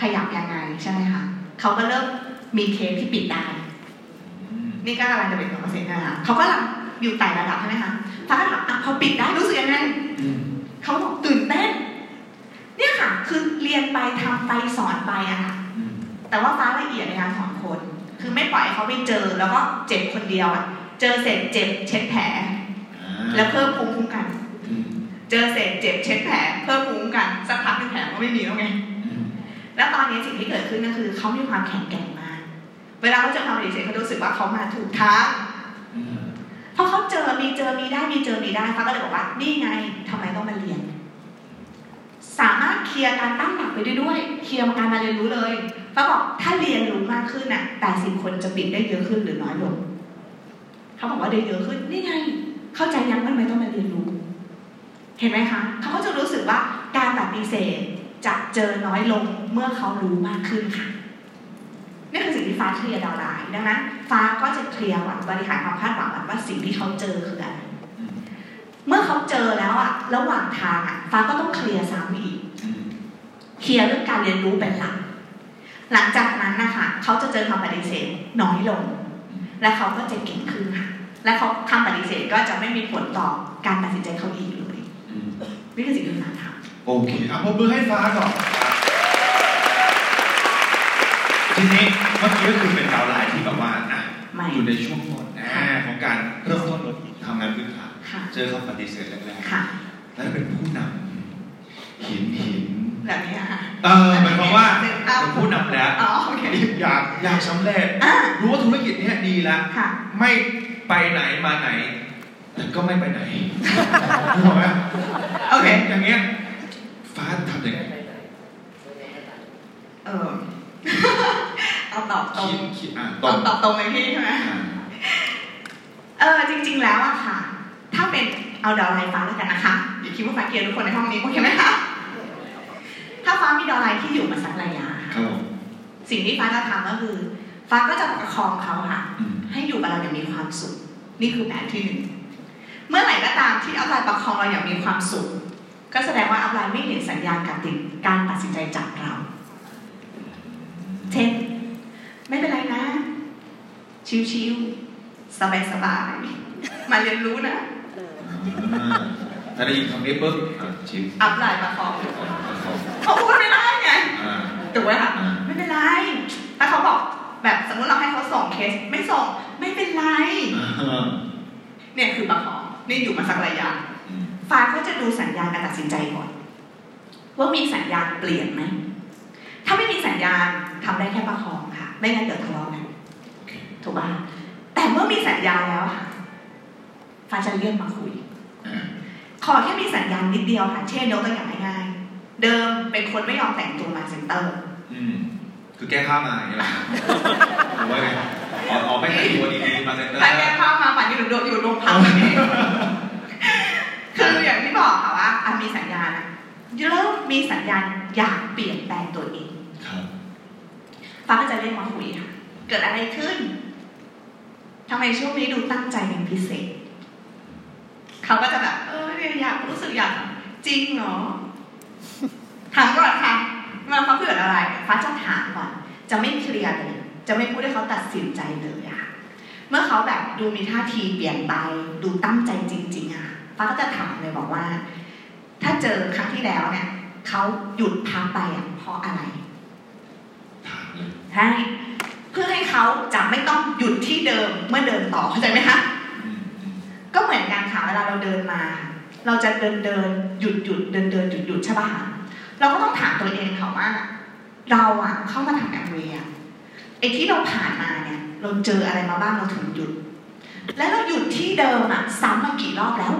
ขยับยังไงใช่ไหมคะเขาก็เริ่มมีเคสที่ปิดได้นี่ก็กำลังจะเป็น2%นะคะเขาก็อยู่ไต่ระดับใช่ไหมคะฟ้าก็ถามอ่ะพอปิดได้รู้สึกยังไงเขาบอกตื่นเต้นเนี่ยค่ะคือเรียนไปทำไปสอนไปอะค่ะแต่ว่าฟ้าละเอียดในการสอนคนคือไม่ปล่อยเขาไปเจอแล้วก็เจ็บคนเดียวอะเจอเสร็จเจ็บเช็ดแผลแล้วเพิ่มภูมิคุ้มกันเจอเสร็จเจ็บเช็ดแผลเพิ่มภูมิคุ้มกันสักพักแผลก็ไม่มีแล้วไงแล้วตอนนี้สิ่งที่เกิดขึ้นก็คือเขามีความแข็งแกร่งมากเวลาเขาเจอความดีเสร็จเขารู้สึกว่าเขามาถูกทางเพราะเขาเจอมีเจอมีได้มีเจอมีได้ฟ้าก็เลยบอกว่านี่ไงทำไมต้องมาเรียนสามารถเคลียร์การตั้งหลักไปด้วยเคลียร์การมาเรียนรู้เลยฟ้าบอกถ้าเรียนรู้มากขึ้นน่ะ80 คนจะปิดได้เยอะขึ้นหรือน้อยลงเขาบอกว่าได้เยอะขึ้นนี่ไงเข้าใจยังว่าทำไมต้องมาเรียนรู้เห็นไหมคะเขาก็จะรู้สึกว่าการปฏิเสธจะเจอน้อยลงเมื่อเขารู้มากขึ้นค่ะนี่คือสิ่งที่ฟ้าเคลียร์ดาวไลน์ดังนั้นฟ้าก็จะเคลียร์ว่าบริหารความคาดหวังว่าสิ่งที่เขาเจอคืออะไรเมื่อเขาเจอแล้วอะระหว่างทางอะฟ้าก็ต้องเคลียร์ซ้ำอีกเคลียร์เรื่องการเรียนรู้เป็นหลักหลังจากนั้นนะคะเขาจะเจอคำปฏิเสธน้อยลงและเขาก็จะเก่งขึ้นค่ะและเขาคำปฏิเสธก็จะไม่มีผลต่อการตัดสินใจเขาอีกเลยนี่คือสิ่งที่ฟ้าทำโอเคเอาผมมือให้ฟ้าก่อนทีนี้เมื่อกี้ก็คือเป็นดาวไลน์ที่แบบว่าอยู่ในช่วงต้นของการเริ่มต้นทำงานพื้นฐานเจอคำปฏิเสธแรงๆแล้วเป็นผู้นำหินแบบนี้ค่ะหมายความว่าเป็นผู้นำแล้วอยากสำเร็จรู้ว่าธุรกิจนี้ดีแล้วไม่ไปไหนมาไหนแต่ก็ไม่ไปไหนถูกไหมโอเคอย่างเงี้ยฟ้าทำยังไงตอบตรงเลยพี่ใช่ไหมจริงๆแล้วอะค่ะถ้าเป็นเอาดอลลาร์ฟ้าด้วยกันนะคะอย่าคิดว่าฟ้าเกลียดทุกคนในห้องนี้โอเคไหมคะถ้าฟ้ามีดอลลาร์ที่อยู่มาสักระยะสิ่งที่ฟ้าจะทำก็คือฟ้าก็จะประคองเขาค่ะให้อยู่กับเราอย่างมีความสุขนี่คือแบบที่หนึ่งเมื่อไหร่ก็ตามที่อัพไลน์ประคองเราอย่างมีความสุขก็แสดงว่าอัพไลน์ไม่เห็นสัญญาณการตัดสินใจจากเราเช่นไม่เป็นไรนะชิวๆสบายๆมาเรียนรู้นะถ้าได้ยินคำนี้ปุ๊บชิวอัพไลน์มาขอเขาพูดไม่ได้ไงถูกไหมคะไม่เป็นไรถ้าเขาบอกแบบสมมติเราให้เขาส่งเคสไม่ส่งไม่เป็นไรเนี่ยคือมาขอนี่อยู่มาสักระยะ ฟ้าก็จะดูสัญญาณการตัดสินใจก่อนว่ามีสัญญาณเปลี่ยนไหมถ้าไม่มีสัญญาณทำได้แค่ประคองค่ะไม่งั้นเดี๋ยวทะเลาะกันถูกป่ะแต่เมื่อมีสัญญาณแล้วค่ะฟ้าจะเลื่อนมาคุยขอแค่มีสัญญาณนิดเดียวค่ะเช่นยกตัวอย่างง่ายๆเดิมเป็นคนไม่ยอมแต่งตัวมาเซ็นเตอร์คือแก้ผ้ามาอย่างเงี้ยหรือว่าไงอ๋อไม่แต่งตัวดีๆมาเซ็นเตอร์แก้ผ้ามาฝันอยู่โรงพักนี่คืออย่างที่บอกค่ะว่ามีสัญญาณเริ่มมีสัญญาณอยากเปลี่ยนแปลงตัวเองฟ้าก็จะเรียกมาคุยค่ะเกิดอะไรขึ้นทำไมช่วงนี้ดูตั้งใจเป็นพิเศษเขาก็จะแบบอยากรู้สึกอยากจริงเหรอถามก่อนค่ะว่าเขาเกิดอะไรฟ้าจะถามก่อนจะไม่เคลียร์เลยจะไม่พูดให้เขาตัดสินใจเลยอะเมื่อเขาแบบดูมีท่าทีเปลี่ยนไปดูตั้งใจจริงๆอะฟ้าก็จะถามเลยบอกว่าถ้าเจอครั้งที่แล้วเนี่ยเขาหยุดพักไปอะเพราะอะไรใช่เพื่อให้เขาจะไม่ต้องหยุดที่เดิมเมื่อเดินต่อเข้าใจไหมคะก็เหมือนกันค่ะเวลาเราเดินมาเราจะเดินหยุดเดินหยุดใช่ป่ะเราก็ต้องถามตัวเองค่ะว่าเราอะเข้ามาทำแบบนี้อะไอที่เราผ่านมาเนี่ยเราเจออะไรมาบ้างเราถึงหยุดและเราหยุดที่เดิมอะซ้ำมากี่รอบแล้ว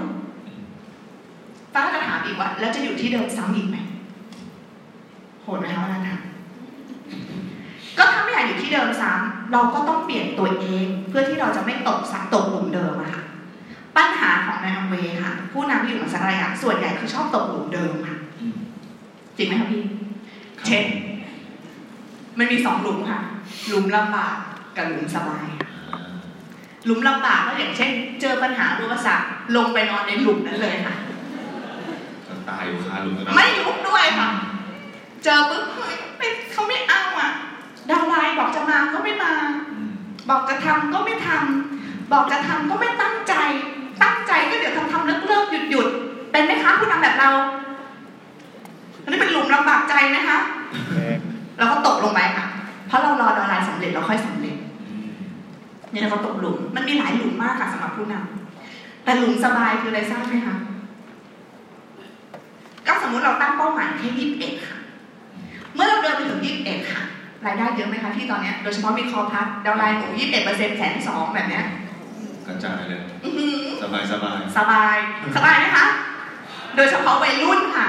ป้าก็จะถามอีกว่าแล้วจะหยุดที่เดิมซ้ำอีกไหมโหดไหมคะวันนั้นก็ถ้าไม่อยากอยู่ที่เดิมซ้ำเราก็ต้องเปลี่ยนตัวเองเพื่อที่เราจะไม่ตกหลุมเดิมอะค่ะปัญหาของนายอัมเวย์ค่ะผู้นำที่อยู่มาสักระยะส่วนใหญ่คือชอบตกหลุมเดิมค่ะจริงไหมคะพี่เช็คมันมี2หลุมค่ะหลุมลำบากกับหลุมสบายหลุมลำบากก็อย่างเช่นเจอปัญหาอุปสรรคลงไปนอนในหลุมนั้นเลยค่ะตายอยู่คาหลุมนั้นไม่ยุบด้วยค่ะเจอปุ๊บเขาไม่เอาอ่ะดาวไลน์บอกจะมาก็ไม่มาบอกจะทำก็ไม่ทำบอกจะทำก็ไม่ตั้งใจตั้งใจก็เดี๋ยวทำเลิกหยุดเป็นไหมคะผู้นำแบบเราอันนี้เป็นหลุมลำบากใจนะคะเราก็ตกลงไปค่ะเพราะเรารอดาวไลน์สำเร็จเราค่อยสำเร็จเนี่ยเราตกหลุมมันมีหลายหลุมมากค่ะสำหรับผู้นำแต่หลุมสบายคืออะไรทราบไหมคะก็สมมติเราตั้งเป้าหมายแค่21ค่ะเมื่อเราเดินไปถึง21ค่ะรายได้เยอะไหมคะพี่ตอนนี้โดยเฉพาะมีคอพัดดาวไลน์หนู21%120,000แบบเนี้ยกระจายเลยสบายนะคะโดยเฉพาะวัยรุ่นค่ะ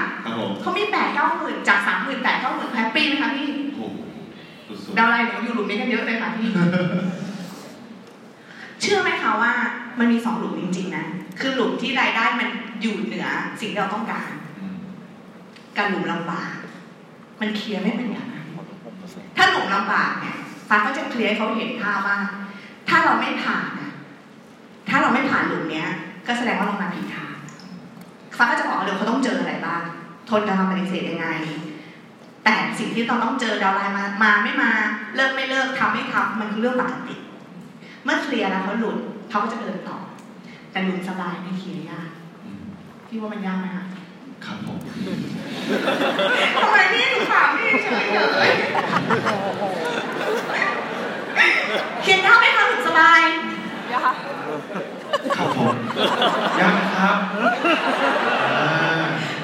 เขามี8-9 หมื่นจาก30,000 8-9 หมื่นแฮปปี้ไหมคะพี่ดาวไลน์หนูอยู่หลุมนี้กันเยอะเลยค่ะพี่เชื่อไหมคะว่ามันมี2หลุมจริงๆนะคือหลุมที่รายได้มันอยู่เหนือสิ่งที่เราต้องการการหลุมลำบากมันเคลียร์ไม่เป็นอย่างนั้นถ้าหลุมลำบากเนี่ยฟ้าก็จะเคลียร์ให้เขาเห็นภาพว่าถ้าเราไม่ผ่านนะถ้าเราไม่ผ่านหลุมเนี้ยก็แสดงว่าเรามาผิดทางฟ้าก็จะบอกว่าเดี๋ยวเขาต้องเจออะไรบ้างทนกับคำปฏิเสธยังไงแต่สิ่งที่เราต้องเจอดาวไลน์มาไม่มาเลิกไม่เลิกทำไม่ทำมันคือเรื่องปกติเมื่อเคลียร์แล้วเขาหลุดเขาก็จะเดินต่อแต่หลุมสบายไม่เคลียร์ยากพี่ว่ามันยากไหมคะครับผมทำไมพี่หนูถามพี่เฉยเลยเขียนได้ไหมคะหลุมสบายยากครับผมยากครับ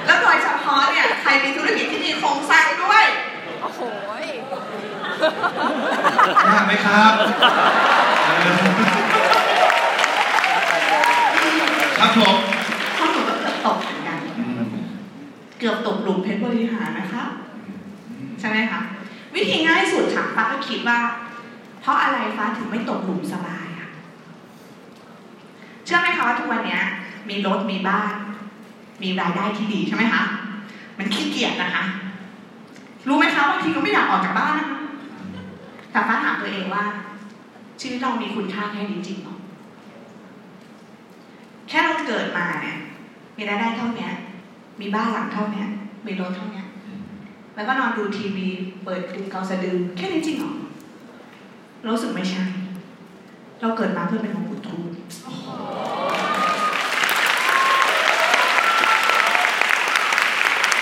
แล้วโดยเฉพาะเนี่ยใครมีธุรกิจที่มีโครงสร้างด้วยโอ้โหยากไหมครับครับผมข้อหนูก็เกือบตกเหมือนกันเกือบตกหลุมเพชรบริหารนะคะใช่ไหมคะวิธีง่ายสุดค่ะฟ้าก็คิดว่าเพราะอะไรฟ้าถึงไม่ตกหลุมสบายอะเชื่อไหมคะว่าทุกวันนี้มีรถมีบ้านมีรายได้ที่ดีใช่ไหมคะมันขี้เกียจนะคะรู้ไหมคะบางทีก็ไม่อยากออกจากบ้านนะแต่ฟ้าถามตัวเองว่าชีวิตเรามีคุณค่าแค่นี้จริงหรอแค่เราเกิดมาเนี่ยมีรายได้เท่านี้มีบ้านหลังเท่านี้มีรถเท่านี้แล้วก็นอนดูทีวีเปิดคลิปเกาสะดือแค่นี้จริงหรอรู้สึกไม่ใช่เราเกิดมาเพื่อเป็นของผู้ทุกข์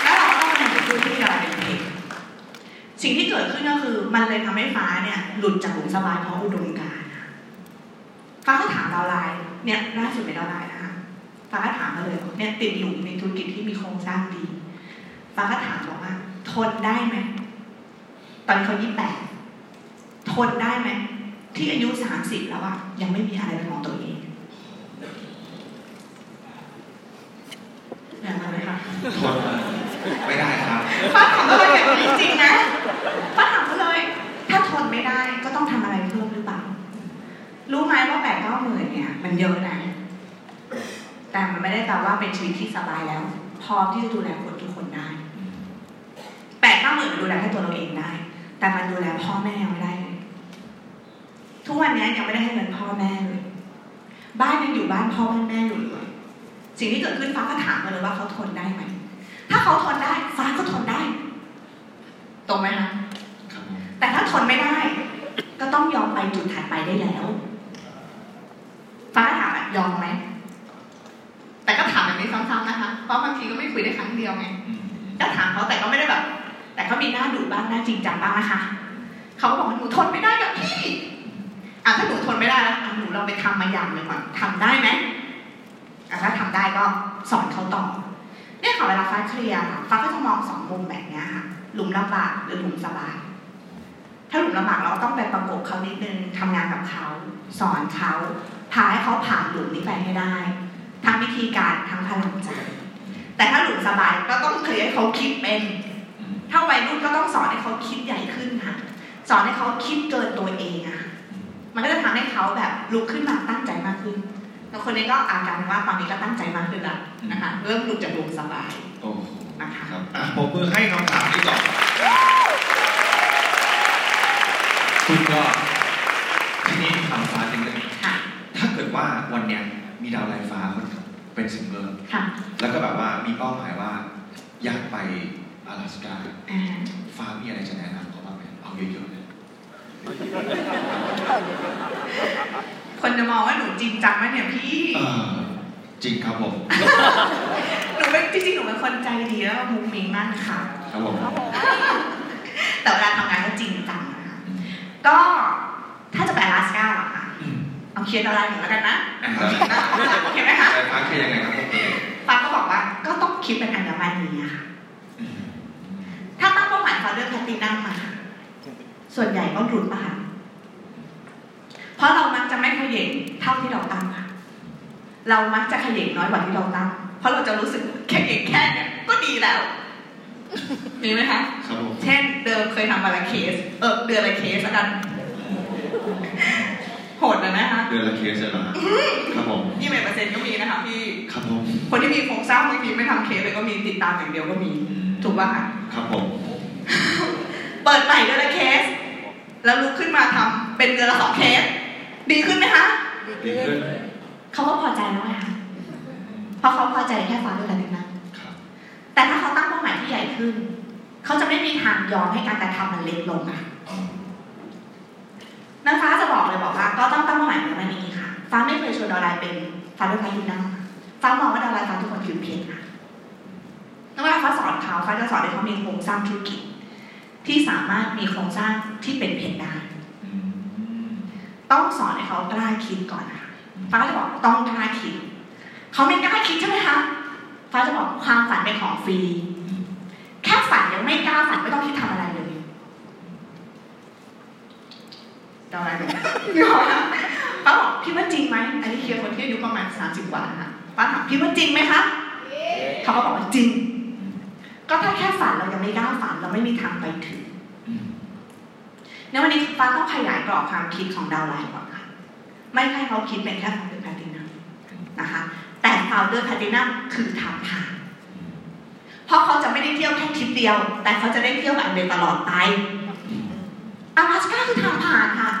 แล้วเราต้องมาอยู่ที่ที่อะไรสิ่งที่เกิดขึ้นก็คือมันเลยทำให้ฟ้าเนี่ยหลุดจากหลุมสบายเพราะอุดมการณ์ฟ้าก็ถามดาวไลน์เนี่ยล่าสุดเป็นดาวไลน์นะคะ ฟ้าถามมาเลยเนี่ยติดหลุมในธุรกิจที่มีโครงสร้างดีฟ้าก็ถามบอกว่าทนได้ไหมตอนเขา28ทนได้ไหมที่อายุ30แล้วอะยังไม่มีอะไรเป็นของตัวเองอย่างไรคะทนไม่ได้ครับป้าถามเลยแบบนี้จริงนะป้าถามเลยถ้าทนไม่ได้ก็ต้องทำอะไรเพิ่มหรือเปล่ารู้ไหมว่า8-9 หมื่นเนี่ยมันเยอะนะแต่มันไม่ได้แปลว่าเป็นชีวิตที่สบายแล้วพร้อมที่จะดูแลคนทุกคนได้8-9 หมื่นดูแลให้ตัวเราเองได้แต่มันดูแลพ่อแม่ยังไม่ได้เลยทุกวันนี้ยังไม่ได้ให้เงินพ่อแม่เลยบ้านยังอยู่บ้านพ่อแม่อยู่เลยสิ่งที่เกิดขึ้นฟ้าก็ถามมาเลยว่าเขาทนได้ไหมถ้าเขาทนได้ฟ้าก็ทนได้ตรงไหมคะแต่ถ้าทนไม่ได้ก็ต้องยอมไปจุดถัดไปได้แล้วฟ้าถามยอมไหมแต่ก็ถามแบบนี้ซ้ำๆนะคะเพราะบางทีก็ไม่คุยได้ครั้งเดียวไงก็ถามเขาแต่ก็ไม่ได้แบบแต่ก็มีหน้าดุบ้างหน้าจริงจังบ้างนะคะเขาก็บอกว่าหนูทนไม่ได้กับพี่อ่ะถ้าหนูทนไม่ได้แล้วหนูเราไปทำมาอย่างเลยก่อนทำได้ไหมอ่ะถ้าทำได้ก็สอนเขาต่อเนี่ยค่ะเวลาฟ้าเคลียร์ฟ้าก็จะมอง2 มุมแบบนี้ค่ะหลุมลำบากหรือหลุมสบายถ้าหลุมลำบากเราต้องไปประกบเขานิดนึงทำงานกับเขาสอนเขาพาให้เขาผ่านหลุมนี้ไปให้ได้ทั้งวิธีการทั้งพลังใจแต่ถ้าหลุมสบายก็ต้องเคลียร์ให้เขาคิดเป็นถ้าวัยรุ่นก็ต้องสอนให้เขาคิดใหญ่ขึ้นค่ะสอนให้เขาคิดเกินตัวเองอ่ะมันก็จะทำให้เขาแบบลุกขึ้นมาตั้งใจมากขึ้นแล้วคนนี้ก็อาการว่าตอนนี้ก็ตั้งใจมากขึ้นแล้วนะคะเริ่มลุกจากหลุมสบายนะคะผมมือให้น้องสาวนี่ก่อนคุณก็ทีนี้คำฟ้าจริงๆถ้าเกิดว่าวันเนี้ยมีดาวไร้ฟ้ามันเป็นซิงเกิลแล้วก็แบบว่ามีเป้าหมายว่าอยากไปอลาสก้าฟ้ามีอะไรจะแนะนำเขาบ้างไหมเอาเยอะๆเลยคนจะมองว่าหนูจริงจังไหมเนี่ยพี่จริงครับผมหนูเป็นจริงๆหนูเป็นคนใจดีแล้วมุ้งมิ้งมากค่ะครับผมแต่เวลาทำงานก็จริงจังนะคะก็ถ้าจะไปอลาสก้าหรอคะเอาเคลียร์อะไรหนูแล้วกันนะโอเคไหมคะฟ้าเคลียร์ยังไงครับฟ้าก็บอกว่าก็ต้องคิดเป็นอันดับนี้ค่ะถ้าตั้งเป้าหมายเขาเลือกแพลตินัมมาส่วนใหญ่ก็หลุดมาเพราะเรามักจะไม่ขยิ่งเท่าที่เราตั้งเรามักจะขยิ่งน้อยกว่าที่เราตั้งเพราะเราจะรู้สึกแค่ขยิ่งแค่เนี้ยก็ดีแล้วมีไหมคะเช่นเดิมเคยทำมาละเคสเดือนละเคสกันโหดนะคะเดือนละเคสเลยเหรอครับผม20% ก็มีนะคะพี่ครับผมคนที่มีโครงสร้างบางทีไม่ทำเคสเลยก็มีติดตามอย่างเดียวก็มีถูกป่ะคะครับผมเปิดใหม่เดือนละเคสแล้วลุกขึ้นมาทำเป็นเดือนละ2 เคสดีขึ้นไหมคะดีขึ้นเขาก็พอใจแล้วไงคะเพราะเขาพอใจแค่ฟ้าเดือนละ1 ครั้งแต่ถ้าเขาตั้งเป้าหมายที่ใหญ่ขึ้นเขาจะไม่มีทางยอมให้การกระทำมันเล็กลงอะนางฟ้าจะบอกเลยบอกว่าก็ต้องตั้งเป้าหมายแบบนี้ค่ะฟ้าไม่เคยชวนดอลลาร์เป็นฟ้าเลือกไปยืนนั่งฟ้ามองว่าดอลลาร์ฟ้าทุกคนคือเพี้ยนค่ะนั่นว่าฟ้าสอนเขาฟ้าจะสอนให้เขามีโครงสร้างธุรกิจที่สามารถมีโครงสร้างที่เป็นเพนได้ต้องสอนให้เขากล้าคิดก่อนนะคะฟ้าจะบอกต้องกล้าคิดเขาไม่กล้าคิดใช่ไหมคะฟ้าจะบอกความฝันเป็นของฟรีแค่ฝันยังไม่กล้าฝันไม่ต้องคิดทำอะไรเลยดอลลาร์เนี่ยป้าบอกพี่ว่าจริงไหมอันนี้เคลียร์คนที่อายุประมาณ30 กว่าค่ะป้าถามพี่ว่าจริงไหมคะเขาก็บอกว่าจริงก็ถ้าแค่ฝันเรายังไม่กล้าฝันเราไม่มีทางไปถึงในวันนี้ฟ้าต้องขยายกรอบความคิดของดาวไลน์ก่อนค่ะไม่ให้เขาคิดเป็นแค่ความเป็นแพลตินัมนะคะแต่ความเลือกแพลตินัมคือทางผ่านเพราะเขาจะไม่ได้เที่ยวแค่ทริปเดียวแต่เขาจะได้เที่ยวแบบเดิมตลอดไปอลาสก้าคือทางผ่านค่ะ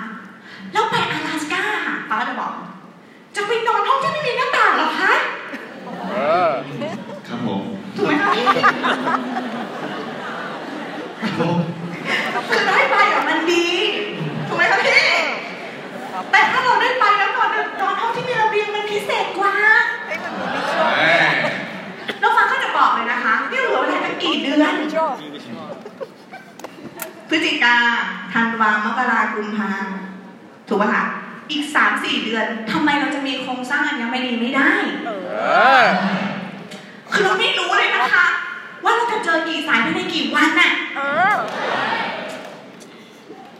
แล้วไปอลาสก้าป้าจะบอกจะไปนอนห้องที่ไม่มีหน้าต่างหรอคะครับผมถูกไหมคะพี่คือได้ไปอ่ะมันดีถูกไหมคะพี่แต่ถ้าเราได้ไปแล้วนอนห้องที่มีระเบียงมันพิเศษกว่าแล้วฟังก็จะบอกเลยนะคะนี่เหลือเวลาตั้งกี่เดือนพฤศจิกาธันวามกราคมกุมภาถูกป่ะคะ อีก 3-4 เดือนทำไมเราจะมีโครงสร้างอัญมณีไม่ได้คือเราไม่รู้เลยนะคะว่าเราจะเจอกี่สายภายในกี่วันน่ะ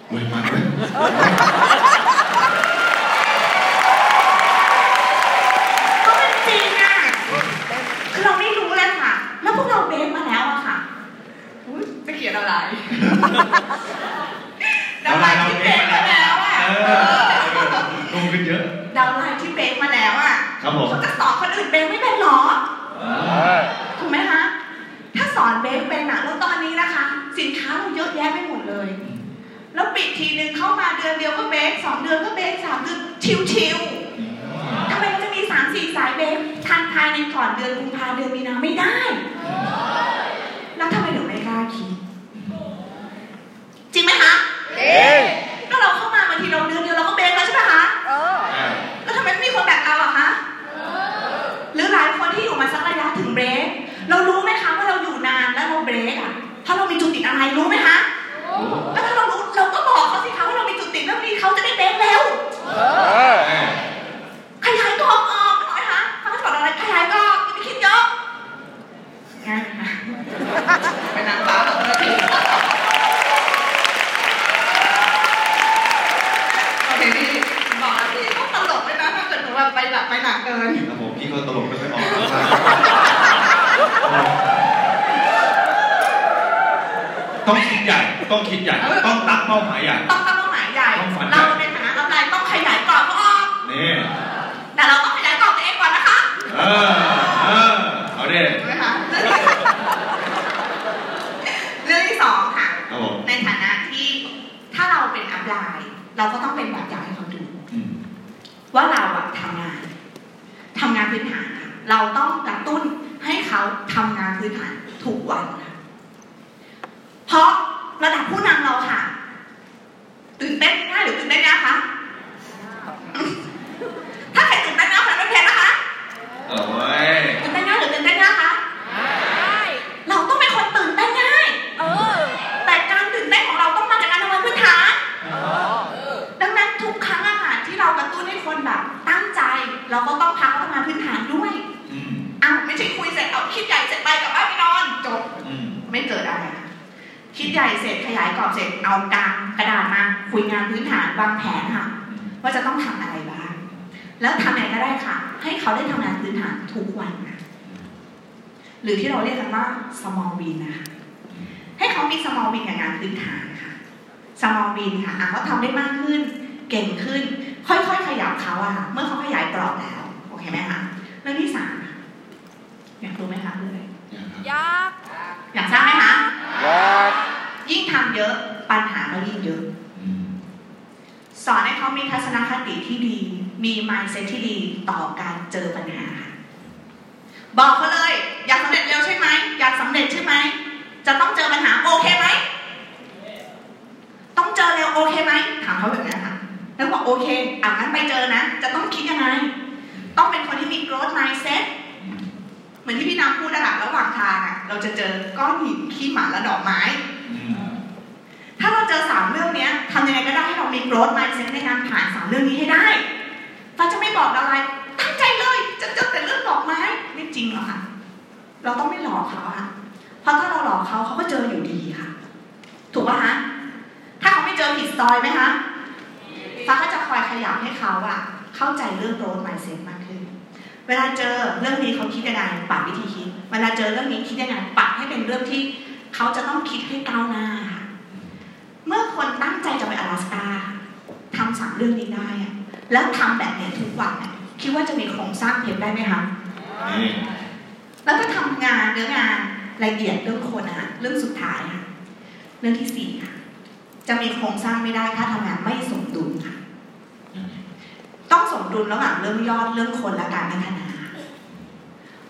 ไม่มันเลยก็มันจริงอ่ะคือเราไม่รู้เลยค่ะแล้วพวกเราเบสมาแล้วอะค่ะจะเขียนอะไรดาวไลน์ที่เบสมาแล้วอะลงกันเยอะดาวไลน์ที่เบสมาแล้วอะเขาจะสอนคนอื่นเบสไม่เป็นหรอถูกไหมคะถ้าสอนเบสเป็นหนักแล้วตอนนี้นะคะสินค้าเราเยอะแยะไปหมดเลยแล้วปิดทีนึงเข้ามาเดือนเดียวก็เบส2เดือนก็เบส3เดือนชิวๆทำไมมันจะมี 3-4 สายเบสทันภายในก่อนเดือนกุมภาพันธ์เดือนมีนาไม่ได้แล้วทำไมถึงไม่กล้าคิดจริงไหมคะเอ๊ะก็เราเข้ามาบางทีเราเดือนเดียวเราก็เบสแล้วใช่ไหมคะแล้วทำไมไม่มีคนแบบเราอะคะหรือหลายคนที่อยู่มาสักระยะถึงเบสเรารู้ไหมคะว่าเราอยู่นานแล้วเราเบรกอ่ะถ้าเรามีจุดติดอะไรรู้ไหมคะแล้วถ้าเรารู้เราก็บอกเขาสิคะว่าเรามีจุดติดแล้วมีเขาจะได้เบรกแล้วขยายกองออกหน่อยคะฟังสอนอะไรขยายกองไม่คิดเยอะง่ายค่ะไปนางฟ้าเราได้ดีโอเคพี่บอกอะไรดีก็ตลกเลยนะถ้าเกิดหนูแบบไปแบบไปหนักเกินครับผมพี่ก็ตลกไม่ค่อยออกต้องคิดใหญ่ต้องคิดใหญ่ต้องตั้งเป้าหมายใหญ่ต้องตั้งเป้าหมายใหญ่เราในฐานะเราต้องขยายกรอบเขาออกนี่แต่เราต้องขยายกรอบตัวเองก่อนนะคะเอาดิเรื่องที่สองค่ะในฐานะที่ถ้าเราเป็นอัพไลน์เราก็ต้องเป็นแบบอย่างให้เขาดูว่าเราแบบทำงานพื้นฐานเราต้องกระตุ้นให้เขาทำงานพื้นฐานถูกวันค่ะเพราะระดับผู้นำเราค่ะตื่นเต้นง่ายหรือตื่นเต้นยากคะถ้าใครตื่นเต้นง่ายใครไม่แพ้นะคะตื่นเต้นง่ายหรือตื่นเต้นยากคะเราต้องเป็นคนตื่นเต้นง่ายแต่การตื่นเต้นของเราต้องมาจากการทำงานพื้นฐานดังนั้นทุกครั้งอะค่ะที่เรากระตุ้นให้คนแบบตั้งใจเราก็ต้องพักทำงานพื้นฐานด้วยไม่ใช่คุยเสร็จเอาคิดใหญ่เสร็จไปกับบ้านไปนอนจบไม่เกิดอะไรคิดใหญ่เสร็จขยายกรอบเสร็จเอากระดาษมาคุยงานพื้นฐานวางแผนค่ะว่าจะต้องทำอะไรบ้างแล้วทำอะไรก็ได้ค่ะให้เขาได้ทำงานพื้นฐานทุกวันนะหรือที่เราเรียกกันว่า small win นะคะให้เขามี small win กับงานพื้นฐานค่ะ small win ค่ะเขาทำได้มากขึ้นเก่งขึ้นค่อยๆขยับเขาอะเมื่อเขาขยายกรอบแล้วโอเคไหมคะเรื่องที่สามอยากรู้ไหมคะเรื่องอะไรอยากทราบไหมคะยิ่งทำเยอะปัญหาก็ยิ่งเยอะสอนให้เขามีทัศนคติที่ดีมี mindset ที่ดีต่อการเจอปัญหาบอกเขาเลยอยากสำเร็จเร็วใช่ไหมอยากสำเร็จใช่ไหมจะต้องเจอปัญหาโอเคไหมต้องเจอเร็วโอเคไหมถามเขาแบบนี้ค่ะแล้วบอกโอเคอ่ะงั้นไปเจอนะจะต้องคิดยังไงต้องเป็นคนที่มี growth mindsetเหมือนที่พี่น้ำพูดอะระหว่างทางอะเราจะเจอก้อนหินขี้หมาและดอกไม้ถ้าเราเจอ3เรื่องนี้ทำยังไงก็ได้ให้เรามี growth mindset ในการผ่าน3เรื่องนี้ให้ได้ฟ้าจะไม่บอกอะไรตั้งใจเลยจะเจอแต่เรื่องดอกไม้นี่จริงเหรอคะเราต้องไม่หลอกเขาอะเพราะถ้าเราหลอกเขาเขาก็เจออยู่ดีค่ะถูกป่ะฮะถ้าเขาไม่เจอผิดซอยไหมคะฟ้าก็จะคอยขยับให้เขาอะเข้าใจเรื่อง growth mindset มากขึ้นเวลาเจอเรื่องนี้เขาคิดยังไงปรับวิธีคิดเวลาเจอเรื่องนี้คิดยังไงปรับให้เป็นเรื่องที่เขาจะต้องคิดให้ก้าวหน้าเมื่อคนตั้งใจจะไปอลาสก้าทำ3เรื่องนี้ได้แล้วทำแบบนี้ทุกวันคิดว่าจะมีโครงสร้างเพียบได้ไหมคะแล้วก็ทำงานเนื้องานรายละเอียดเรื่องคนนะเรื่องสุดท้ายเรื่องที่4ค่ะจะมีโครงสร้างไม่ได้ถ้าทำงานไม่สมดุลค่ะต้องสมดุลระหว่างเรื่องยอดเรื่องคนและการพัฒนา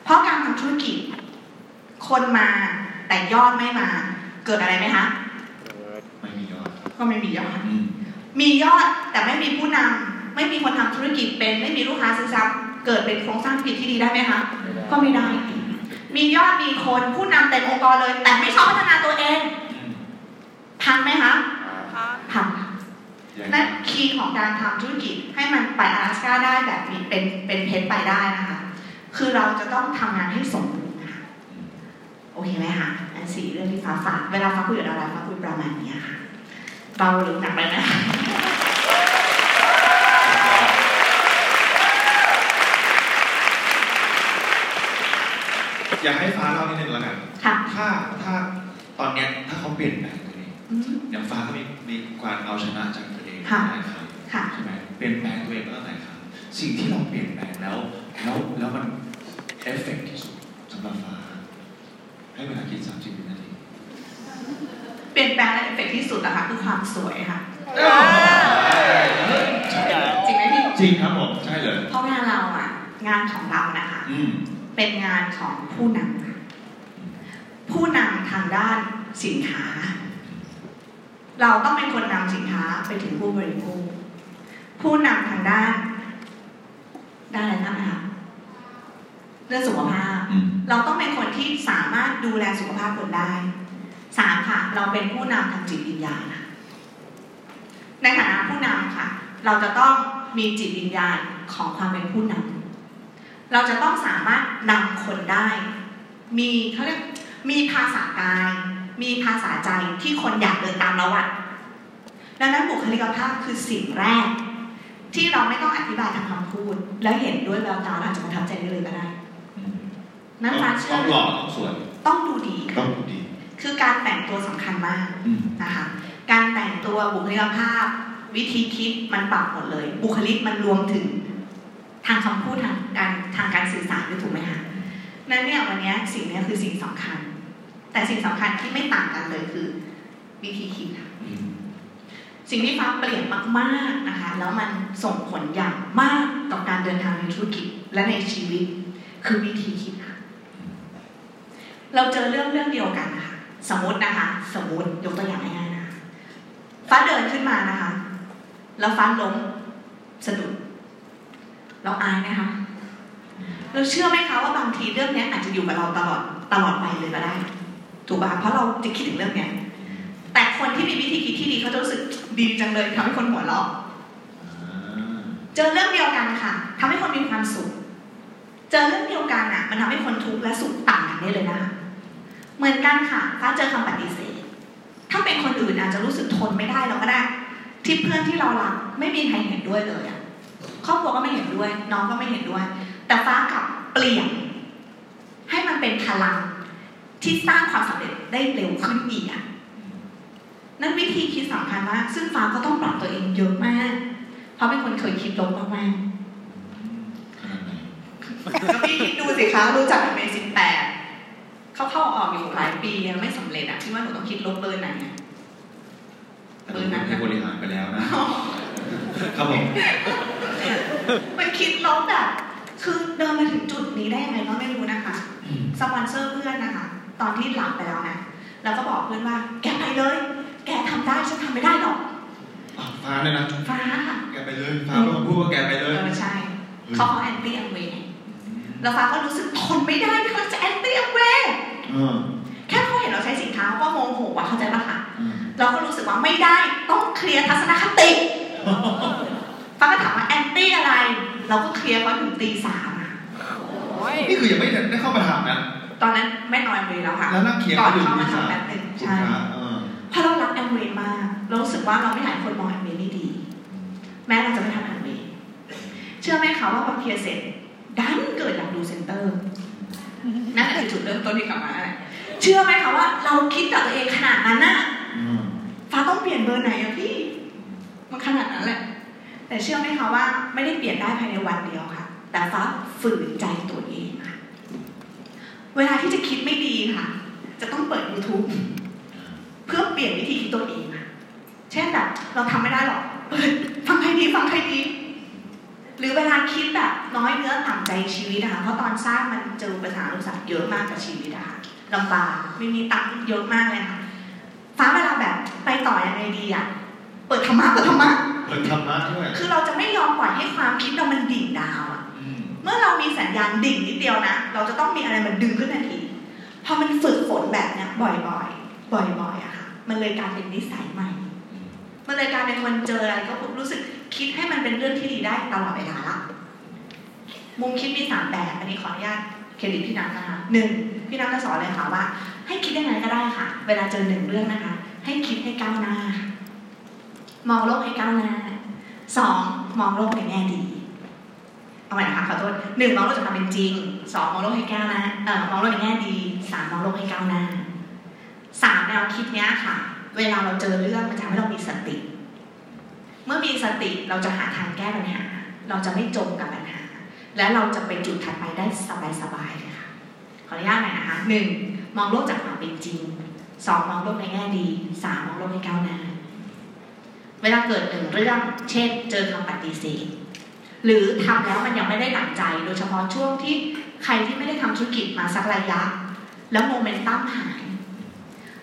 เพราะการทำธุรกิจคนมาแต่ยอดไม่มาเกิดอะไรไหมคะไม่มียอดก็ไม่มียอดมียอดแต่ไม่มีผู้นำไม่มีคนทำธุรกิจเป็นไม่มีลูกค้าซื้อซ้ำเกิดเป็นโครงสร้างผิดที่ดีได้ไหมคะก็ไม่ได้มียอดมีคนผู้นำแต่องค์กรเลยแต่ไม่ชอบพัฒนาตัวเองพังไหมคะพัง นั่นคีย์ของการทำธุรกิจให้มันไปอลาสก้าได้แบบเป็นเพชรไปได้นะคะคือเราจะต้องทำงานให้สมบูรณ์นะคะโอเคไหมคะอันสี่เรื่องที่ฟ้าฝากเวลาฟ้าคุยกับอะไรฟ้าคุยประมาณนี้ค่ะเบาหรือหนักเลยนะอยากให้ฟ้าเล่านิดนึงแล้วกันถ้าตอนนี้ถ้าเขาเปลี่ยนแบบนี้อย่างฟ้าก็มีการเอาชนะจากตัวเองนะครับใช่ไหมเปลี่ยนแปลงตัวเองตั้งแต่ครับสิ่งที่เราเปลี่ยนแปลงแล้วมันเอฟเฟกต์ที่สุดสำหรับฟ้าให้เวลาคิด30 วินาทีเปลี่ยนแปลงและเอฟเฟกต์ที่สุดนะคะคือความสวยค่ะจริงไหมพี่จริงครับผมใช่เลยเพราะงานเราอ่ะงานของเรานะคะเป็นงานของผู้นำผู้นำทางด้านสินค้าเราต้องเป็นคนนำสินค้าไปถึงผู้บริโภคผู้นำทางด้านอะไรนะคะเรื่องสุขภาพเราต้องเป็นคนที่สามารถดูแลสุขภาพคนได้3ค่ะเราเป็นผู้นำทางจิตวิญญาณในฐานะผู้นำค่ะเราจะต้องมีจิตวิญญาณของความเป็นผู้นำเราจะต้องสามารถนำคนได้มีเขาเรียกมีภาษากายมีภาษาใจที่คนอยากเดินตามเราอ่ะดังนั้นบุคลิกภาพคือสิ่งแรกที่เราไม่ต้องอธิบายทางคำพูดแล้วเห็นด้วยแววตาเราอาจจะประทับใจได้เลยก็ได้นั่นฟ้าเชื่อต้องหล่อต้องสวยต้องดูดีต้องดูดีคือการแต่งตัวสำคัญมากนะคะการแต่งตัวบุคลิกภาพวิธีคิดมันปรับหมดเลยบุคลิกมันรวมถึงทางคำพูดทางการสื่อสารด้วยถูกไหมคะนั่นเนี่ยวันนี้สิ่งนี้คือสิ่งสำคัญแต่สิ่งสำคัญที่ไม่ต่างกันเลยคือวิธีคิดค่ะสิ่งที่ฟ้าเปลี่ยนมากๆนะคะแล้วมันส่งผลอย่างมากต่อการเดินทางในธุรกิจและในชีวิตคือวิธีคิดค่ะเราเจอเรื่องเดียวกันนะคะสมมติยกตัวอย่างง่ายๆนะฟ้าเดินขึ้นมานะคะแล้วฟ้าล้มสะดุดเราอายไหมคะเราเชื่อไหมคะว่าบางทีเรื่องนี้อาจจะอยู่กับเราตลอดไปเลยก็ได้ถูกป่ะเพราะเราจะคิดถึงเรื่องนี้แต่คนที่มีวิธีคิดที่ดีเขาจะรู้สึกดีจังเลยทำให้คนหัวเราะเจอเรื่องเดียวกันค่ะทำให้คนมีความสุขเจอเรื่องเดียวกันอ่ะมันทำให้คนทุกข์และสุขต่างกันได้เลยนะเหมือนกันค่ะถ้าเจอคำปฏิเสธถ้าเป็นคนอื่นอาจจะรู้สึกทนไม่ได้เราก็ได้ที่เพื่อนที่เรารักไม่มีใครเห็นด้วยเลยอ่ะครอบครัวก็ไม่เห็นด้วยน้องก็ไม่เห็นด้วยแต่ฟ้ากับเปลี่ยนให้มันเป็นพลังที่สร้างความสำเร็จได้เร็วขึ้นอีกนั่นวิธีคิดสำคัญมากซึ่งฟ้าก็ต้องปรับตัวเองเยอะมากเพราะเป็นคนเคยคิดลบมากๆก็พี่คิดดูสิคะรู้จักเมซิน8เข้าออกอยู่หลายปียังไม่สำเร็จอ่ะพี่ว่าหนูต้องคิดลบเบอร์ไหนเบอร์นั้นให้บริหารไปแล้วนะครับผมมันคิดลบแบบคือเดินมาถึงจุดนี้ได้ยังไงก็ไม่รู้นะคะสปอนเซอร์เพื่อนนะคะตอนที่หลับไปแล้วนะแล้วก็บอกเพื่อนว่าแกไปเลยแกทำได้ฉันทำไม่ได้หรอกฟ้าเลยนะฟ้าแกไปเลยฟ้าพูดว่าแกไปเลยไม่ใช่เขาแอนตี้แอมเวย์แล้วฟ้าก็รู้สึกทนไม่ได้เขาจะแอนตี้แอมเวย์แค่เขาเห็นเราใช้สินค้าก็โมโหว่ะเข้าใจปะคะเราก็รู้สึกว่าไม่ได้ต้องเคลียร์ทัศนคติฟ้าก็ถามว่าแอนตี้อะไรเราก็เคลียร์เขาถึงตี 3นี่คือยังไม่ได้เข้ามาถามนะตอนนั้นแม่นอนเลยแล้วค่ะก่อนเข้ามาถามแป๊บนึงใช่เพราะเรารักแอมเวย์มากเรารู้สึกว่าเราไม่หลายคนมองแอมเวย์ไม่ดีแม้เราจะไม่ทำแอมเวย์เชื่อไหมคะว่าพอเคลียร์เสร็จดันเกิดอยากดูเซ็นเตอร์นั่นคือจุดเริ่มต้นที่กลับมาเชื่อไหมคะว่าเราคิดกับตัวเองขนาดนั้นน่ะฟ้าต้องเปลี่ยนเบอร์ไหนอะพี่มันขนาดนั้นแหละแต่เชื่อไหมคะว่าไม่ได้เปลี่ยนได้ภายในวันเดียวค่ะแต่ฟ้าฝืนใจตัวเองค่ะเวลาที่จะคิดไม่ดีค่ะจะต้องเปิด YouTube เพื่อเปลี่ยนวิธีคิดตัวเองค่ะเช่นแบบเราทำไม่ได้หรอกเปิดฟังใครดีหรือเวลาคิดแบบน้อยเนื้อต่ำใจชีวิตนะคะเพราะตอนสร้างมันเจอปัญหาอุปสรรคเยอะมากกับชีวิตนะคะลำบากไม่มีตังค์เยอะมากเลยค่ะฟ้าเวลาแบบไปต่อยังไงดีอ่ะเปิดธรรมะคือเราจะไม่ยอมปล่อยให้ความคิดเรามันดิ่งดาวอ่ะเมื่อเรามีสัญญาณดิ่งนิดเดียวนะเราจะต้องมีอะไรมันดึงขึ้นทันทีพอมันฝึกฝนแบบนี้บ่อยๆอะค่ะมันเลยกลายเป็นนิสัยใหม่มันเลย เลยกลายเป็นคนเจออะไรก็รู้สึกคิดให้มันเป็นเรื่องที่ดีได้ตลอดเวลาละมุมคิดมี3แบบอันนี้ขออนุญาตเครดิตพี่นัทนะคะ1พี่นัทก็สอนเลยค่ะว่าให้คิดยังไงก็ได้ค่ะเวลาเจอ1เรื่องนะคะให้คิดให้ก้าวหน้ามองโลกให้ก้าวหน้า2มองโลกในแง่ดีเอาใหม่นะคะขอโทษ1มองโลกจากความเป็นจริง2มองโลกให้ก้าวหน้ามองโลกในแง่ดี3มองโลกให้ก้าวหน้า3แนวคิดเนี้ยค่ะเวลาเราเจอเรื่องมันจะทำให้เรามีสติเมื่อมีสติเราจะหาทางแก้ปัญหาเราจะไม่จมกับปัญหาและเราจะไปจุดถัดไปได้สบายๆเลยค่ะขออนุญาตหน่อยนะคะ1มองโลกจากความเป็นจริง2มองโลกในแง่ดี3มองโลกในก้าวหน้าเวลาเกิด1เรื่องเช่นเจอคำปฏิเสธหรือทำแล้วมันยังไม่ได้หนักใจโดยเฉพาะช่วงที่ใครที่ไม่ได้ทำธุรกิจมาสักระยะแล้วโมเมนตัมหาย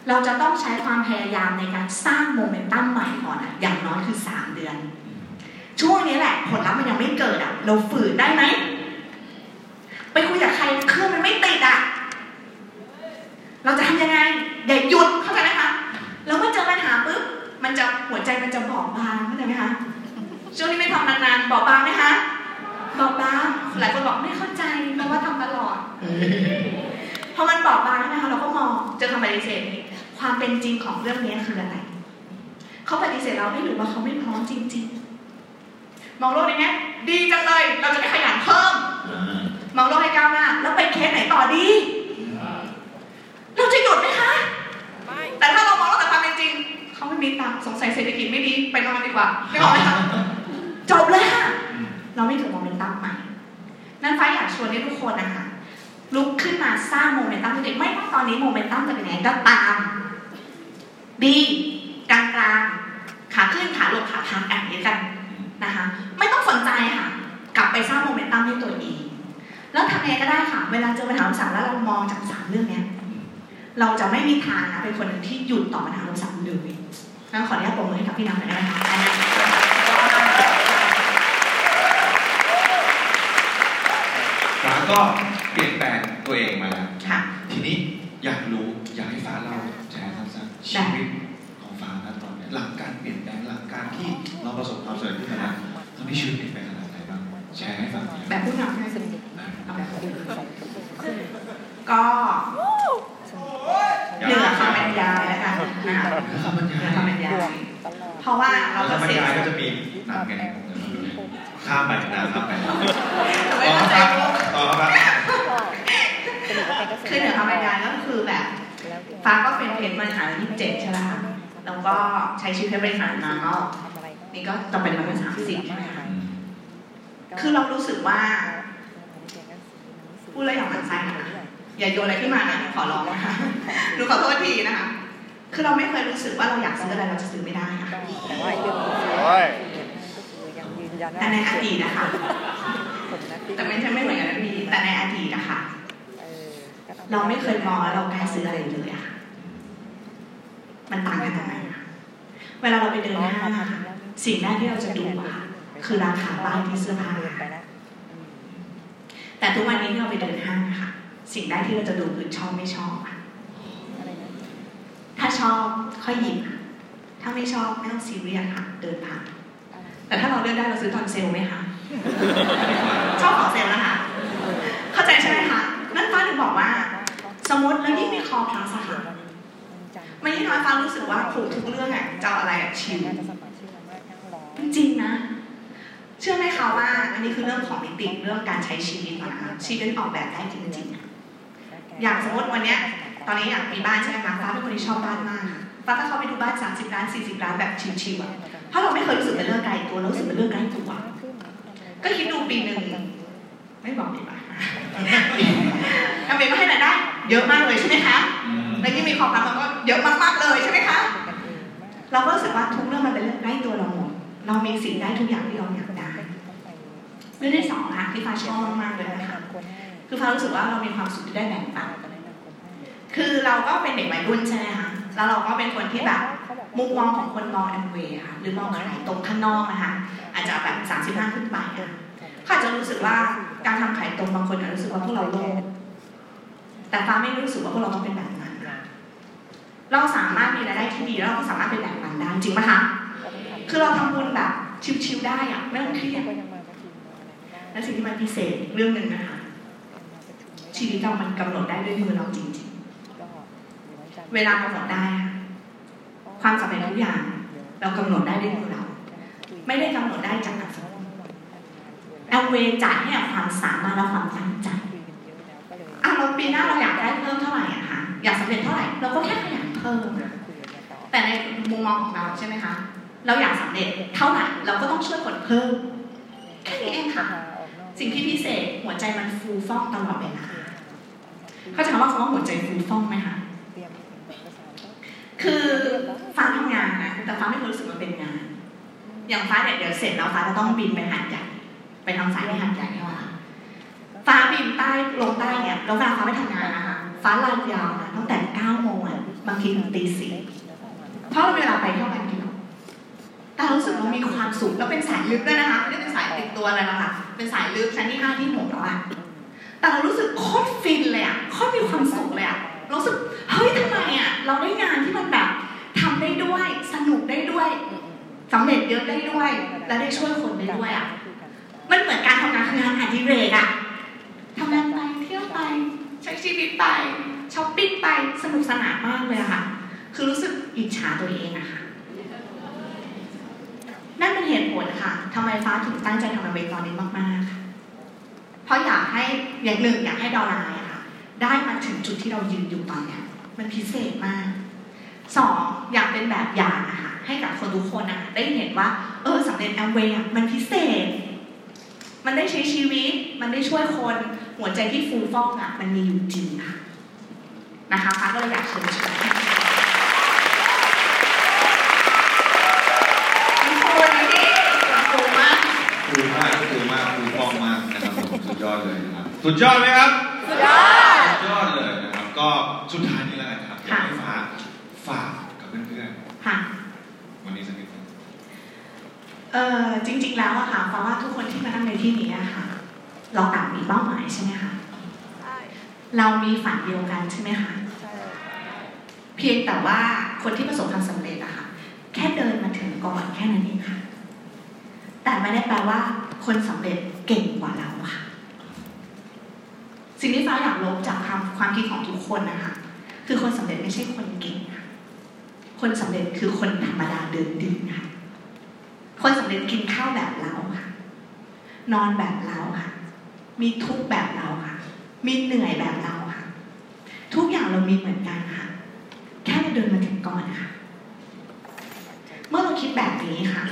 เราจะต้องใช้ความพยายามในการสร้างโมเมนตัมใหม่ก่อนอ่ะอย่างน้อยคือ3เดือนช่วงนี้แหละผลลัพธ์มันยังไม่เกิดอ่ะเราฝืนได้ไหมไปคุยกับใครเครื่องมันไม่ติดอ่ะเราจะทำยังไงอย่าหยุดเข้าใจไหมคะแล้วเมื่อเจอปัญหาปุ๊บมันจะหัวใจมันจะบอบบางเข้าใจไหมคะช่วงนี้ไม่ทำนานๆบอบบางไหมคะบอบบางหลายคนบอกไม่เข้าใจแปลว่าทำตลอดพอมันบอบบางใช่ไหมคะเราก็มองเจอคำปฏิเสธความเป็นจริงของเรื่องนี้คืออะไรเขาปฏิเสธเราไม่รู้ว่าเขาไม่พร้อมจริงๆมองโลกในแง่ดีจังเลยเราจะไปขยันเพิ่มมองโลกให้ก้าวหน้าแล้วไปเคสไหนต่อดีเราจะหยุดไหมคะแต่ถ้าเรามองโลกแต่ความเป็นจริงเขาไม่มีตังสงสัยเศรษฐกิจไม่ดีไปนอนดีกว่าไม่เอาไหมคะจบเลยค่ะเราไม่ถึงโมเมนตัมใหม่นั่นไฟอยากชวนให้ทุกคนนะคะลุกขึ้นมาสร้างโมเมนตัมตัวเองไม่ว่าตอนนี้โมเมนตัมจะเป็นยังไงก็ตามดีกลางๆขาขึ้นขาลงขาพักอย่างนี้กันนะคะไม่ต้องสนใจค่ะกลับไปสร้างโมเมนตัมให้ตัวเองแล้วทำอะไรก็ได้ค่ะเวลาเจอปัญหาอุปสรรคแล้วเรามองจาก3เรื่องนี้เราจะไม่มีทางนะเป็นคนหนึ่งที่หยุดต่อปัญหาอุปสรรคเลยงั้นขออนุญาตปรบมือให้กับพี่น้ำหน่อยนะคะฟ้าก็เปลี่ยนแปลงตัวเองมาแล้วทีนี้อยากรู้อยากให้ฟ้าเราแชร์สั้นๆชีวิตของฟ้าณตอนนี้หลังการเปลี่ยนแปลงหลังการที่เราประสบความสำเร็จที่ขนาดทำให้ชีวิตเปลี่ยนไปขนาดไหนบ้างแชร์ให้ฟังแบบผู้นำให้สนิทก็เหนือคำบรรยายแล้วกันเหนือคำบรรยายเพราะว่าเราก็เสียก็จะมีหนักไงข้ามไปนะครับคือเหนือคำบรรยายก็คือแบบฟ้าก็เป็นเพจบริหาร27ใช่ไหมคะแล้วก็ใช้ชื่อเพจบริหารมาก็นี่ก็จะเป็นวัน30ใช่ไหมคะคือเรารู้สึกว่าพูดเลยอย่างมั่นใจนะอย่าโยนอะไรขึ้นมานะขอร้องนะคะหนูขอโทษทีนะคะคือเราไม่เคยรู้สึกว่าเราอยากซื้ออะไรเราจะซื้อไม่ได้ค่ะแต่ในอดีตนะคะแต่ไม่ใช่ไม่เหมือนกันนะพี่แต่ในอดีตนะคะเราไม่เคยมองว่าเรากล้าซื้ออะไรเลยอะมันต่างกันตรงไหนเวลาเราไปเดินห้างสิ่งแรกที่เราจะดูอะคือราคาป้ายที่เสื้อผ้าแต่ทุกวันนี้ที่เราไปเดินห้างค่ะสิ่งแรกที่เราจะดูคือชอบไม่ชอบค่ะถ้าชอบค่อยหยิบถ้าไม่ชอบไม่ต้องซีเรียสค่ะเดินผ่านแต่ถ้าเราเลือกได้เราซื้อตอนเซลไหมคะชอบของเซลนะคะเข้าใจใช่ไหมคะนั่นฟ้าถึงบอกว่าสมมติแล้วยิ่งมีคอพลาสค่ะไม่ยิ่งน้อยฟ้ารู้สึกว่าผูกทุกเรื่องอ่ะจะอะไรอ่ะชิลจริงนะเชื่อไหมคะว่าอันนี้คือเรื่องของมิติเรื่องการใช้ชีวิตนะคะชีวิตออกแบบได้จริงๆอย่างสมมติวันนี้ตอนนี้อยากมีบ้านใช่ไหมคะฟ้าเป็นคนที่ชอบบ้านมากฟ้าก็เข้าไปดูบ้าน30 ล้าน40 ล้านแบบชิวๆอ่ะเพราะเราไม่เคยรู้สึกเป็นเรื่องไกลตัวรู้สึกเป็นเรื่องใกล้ตัวก็คิดดูปีหนึ่งไม่บอกดีกว่าทำไมก็ให้รายได้เยอะมากเลยใช่ไหมคะในที่มีความรักมันก็เยอะมากๆเลยใช่ไหมคะเราก็รู้สึกว่าทุกเรื่องมันเป็นเรื่องใกล้ตัวเราหมดเรามีสิ่งได้ทุกอย่างที่เราอยากได้เรื่องที่สองค่ะที่ฟ้าชอบมากๆเลยนะคะคือฟ้ารู้สึกว่าเรามีความสุขที่ได้แบ่งปันคือเราก็เป็นเด็กวัยรุ่นใช่ไหมคะแล้วเราก็เป็นคนที่แบบมุมมองของคนมองแอมเวย์ค่ะหรือมองขายตรงข้างนอกนะคะอาจจะแบบ35ขึ้นไปค่ะเขาจะรู้สึกว่าการทำขายตรงบางคนอาจจะรู้สึกว่าพวกเราโลภแต่ฟ้าไม่รู้สึกว่าพวกเราต้องเป็นแบบนั้นเราสามารถมีรายได้ที่ดีแล้วเราก็สามารถเป็นแบบนั้นได้จริงไหมคะ คือเราทำบุญแบบชิวๆได้อะไม่ต้องเครียดและสิ่งที่มันพิเศษเรื่องหนึ่งนะคะชีวิตเรามันกำหนดได้ด้วยมือเราจริงๆเวลากำหนดได้ความสำเร็จทุกอย่างเรากำหนดได้ด้วยมือเราไม่ได้กำหนดได้จากการสอนแอลเวย์จ่ายให้ความสามารถและความตั้งใจเราปีหน้าเราอยากได้เพิ่มเท่าไหร่อะคะอยากสำเร็จเท่าไหร่เราก็แค่อยากเพิ่มแต่ในมุมมองของเราใช่ไหมคะเราอยากสำเร็จเท่าไหร่เราก็ต้องช่วยคนเพิ่มแค่นี้เองค่ะสิ่งที่พิเศษหัวใจมันฟูฟ่องตลอดเวลาเข้าใจว่าคำว่าหัวใจฟูฟ่องไหมคะคือฟ้าทำงานนะแต่ฟ้าไม่รู้สึกมันเป็นงานอย่างฟ้าเนี่ยเดี๋ยวเสร็จแล้วฟ้าจะต้องบินไปหาดใหญ่ไปทำสายไปหาดใหญ่ให้ว่าฟ้าบินใต้ลงใต้เนี่ยแล้วเวลาฟ้าไม่ทำงานนะคะฟ้าลานยาวนะตั้งแต่9 โมงอ่ะบางทีถึงตี 4เพราะเวลาไปเท่ากันกินแต่รู้สึกว่ามีความสุขแล้วเป็นสายลึกด้วยนะคะไม่ได้เป็นสายติดตัวอะไรหรอกค่ะเป็นสายลึกชั้นที่5 ที่ 6แล้วอ่ะแต่เรารู้สึกโคตรฟินเลยอ่ะโคตรมีความสุขเลยอ่ะรู้สึกเฮ้ยทำไมอ่ะเราได้งานที่มันแบบทำได้ด้วยสนุกได้ด้วยสำเร็จเยอะได้ด้วยและได้ช่วยคนได้ด้วยอ่ะมันเหมือนการทำงานคืองานอดิเรกอ่ะทำงานไปเที่ยวไปใช้ชีวิตไปช้อปปิ้งไปสนุกสนานมากเลยค่ะคือรู้สึกอิจฉาตัวเองนะคะนั่นเป็นเหตุผลค่ะทำไมฟ้าถึงตั้งใจทำงานเวรตอนนี้มากๆค่ะเพราะอยากให้อย่างหนึ่งอยากให้ดอลลาร์ค่ะได้มาถึงจุดที่เรายืนอยู่ตอนนี้มันพิเศษมาก2อยากเป็นแบบอย่างนะคะให้กับคนทุกคนนะคะได้เห็นว่าสำเร็จแอมเวย์มันพิเศษมันได้ใช้ชีวิตมันได้ช่วยคนหัวใจที่ฟูฟ่องอ่ะมันมีอยู่จริงค่ะนะคะฟ้าก็เลยอยากเชิญชวนฟูมากฟูฟ่องมากนะครับสุดยอดเลยนะครับสุดยอดไหมครับสุดยอดเลยนะครับก็สุดท้ายนี่แหละครับอยากให้ฟ้าฝากกับเพื่อนๆค่ะวันนี้สักนิดจริงๆแล้วอะค่ะเพราะว่าทุกคนที่มานั่งในที่นี้อะค่ะเราต่างมีเป้าหมายใช่ไหมคะเรามีฝันเดียวกันใช่ไหมคะเพียงแต่ว่าคนที่ประสบความสำเร็จอะค่ะแค่เดินมาถึงก่อนแค่นั้นเองค่ะแต่ไม่ได้แปลว่าคนสำเร็จเก่งกว่าเราค่ะสิ่งที่ฟ้าอยากลบจากความคิดของทุกคนนะคะคือคนสำเร็จไม่ใช่คนเก่งค่ะคนสำเร็จคือคนธรรมดาเดินดินค่ะคนสำเร็จกินข้าวแบบเราค่ะนอนแบบเราค่ะมีทุกข์แบบเราค่ะมีเหนื่อยแบบเราค่ะทุกอย่างเรามีเหมือนกันค่ะแค่เดินมาถึงก่อนนะคะเมื่อเราคิดแบบนี้ค่ะ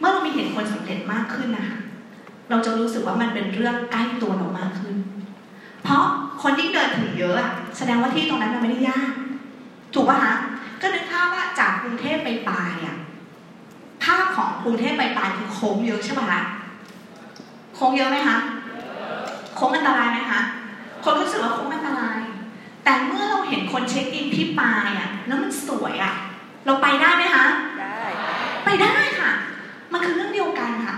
เมื่อเรามีเห็นคนสำเร็จมากขึ้นนะคะเราจะรู้สึกว่ามันเป็นเรื่องใกล้ตัวเรามากขึ้นเพราะคนที่เดินถึงเยอะแสดงว่าที่ตรงนั้นมันไม่ได้ยากถูกป่ะคะก็นึกภาพว่าจากกรุงเทพไปปายภาพของกรุงเทพไปปายคือโค้งเยอะใช่ป่ะคะโค้งเยอะไหมคะโค้งอันตรายไหมคะคนรู้สึกว่าโค้งอันตรายแต่เมื่อเราเห็นคนเช็คอินที่ปายแล้วมันสวยเราไปได้ไหมคะไปได้ค่ะมันคือเรื่องเดียวกันค่ะ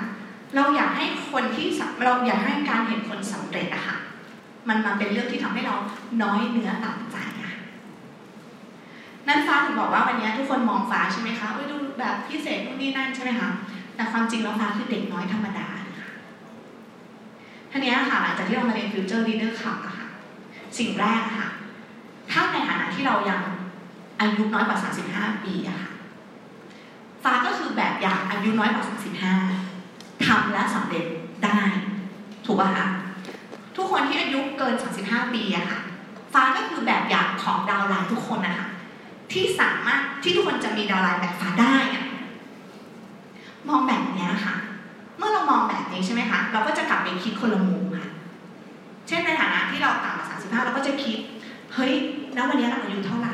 เราอยากให้คนที่เราอยากให้การเห็นคนสำเร็จอะค่ะมันมาเป็นเรื่องที่ทำให้เราน้อยเนื้อต่ำใจอะนั้นฟ้าถึงบอกว่าวันนี้ทุกคนมองฟ้าใช่ไหมคะดูแบบพิเศษนู่นนี่นั่นใช่ไหมคะแต่ความจริงแล้วฟ้าคือเด็กน้อยธรรมดาค่ะทีนี้ค่ะหลังจากที่เรามาเรียน Future Leader Club อะค่ะสิ่งแรกค่ะถ้าในฐานะที่เรายังอายุน้อยกว่า35 ปีอะค่ะฟ้าก็คือแบบอย่างอายุน้อยกว่า35ทำและสำเร็จได้ถูกป่ะคะทุกคนที่อายุเกิน35 ปีอะค่ะฟ้าก็คือแบบอย่างของดาวไลน์ทุกคนนะคะที่สามารถที่ทุกคนจะมีดาวไลน์แบบฟ้าได้มองแบบนี้ค่ะเมื่อเรามองแบบนี้ใช่ไหมคะเราก็จะกลับไปคิดคนละมุมค่ะเช่นในฐานะที่เราต่ำกว่า35เราก็จะคิดเฮ้ยแล้ววันนี้เราอายุเท่าไหร่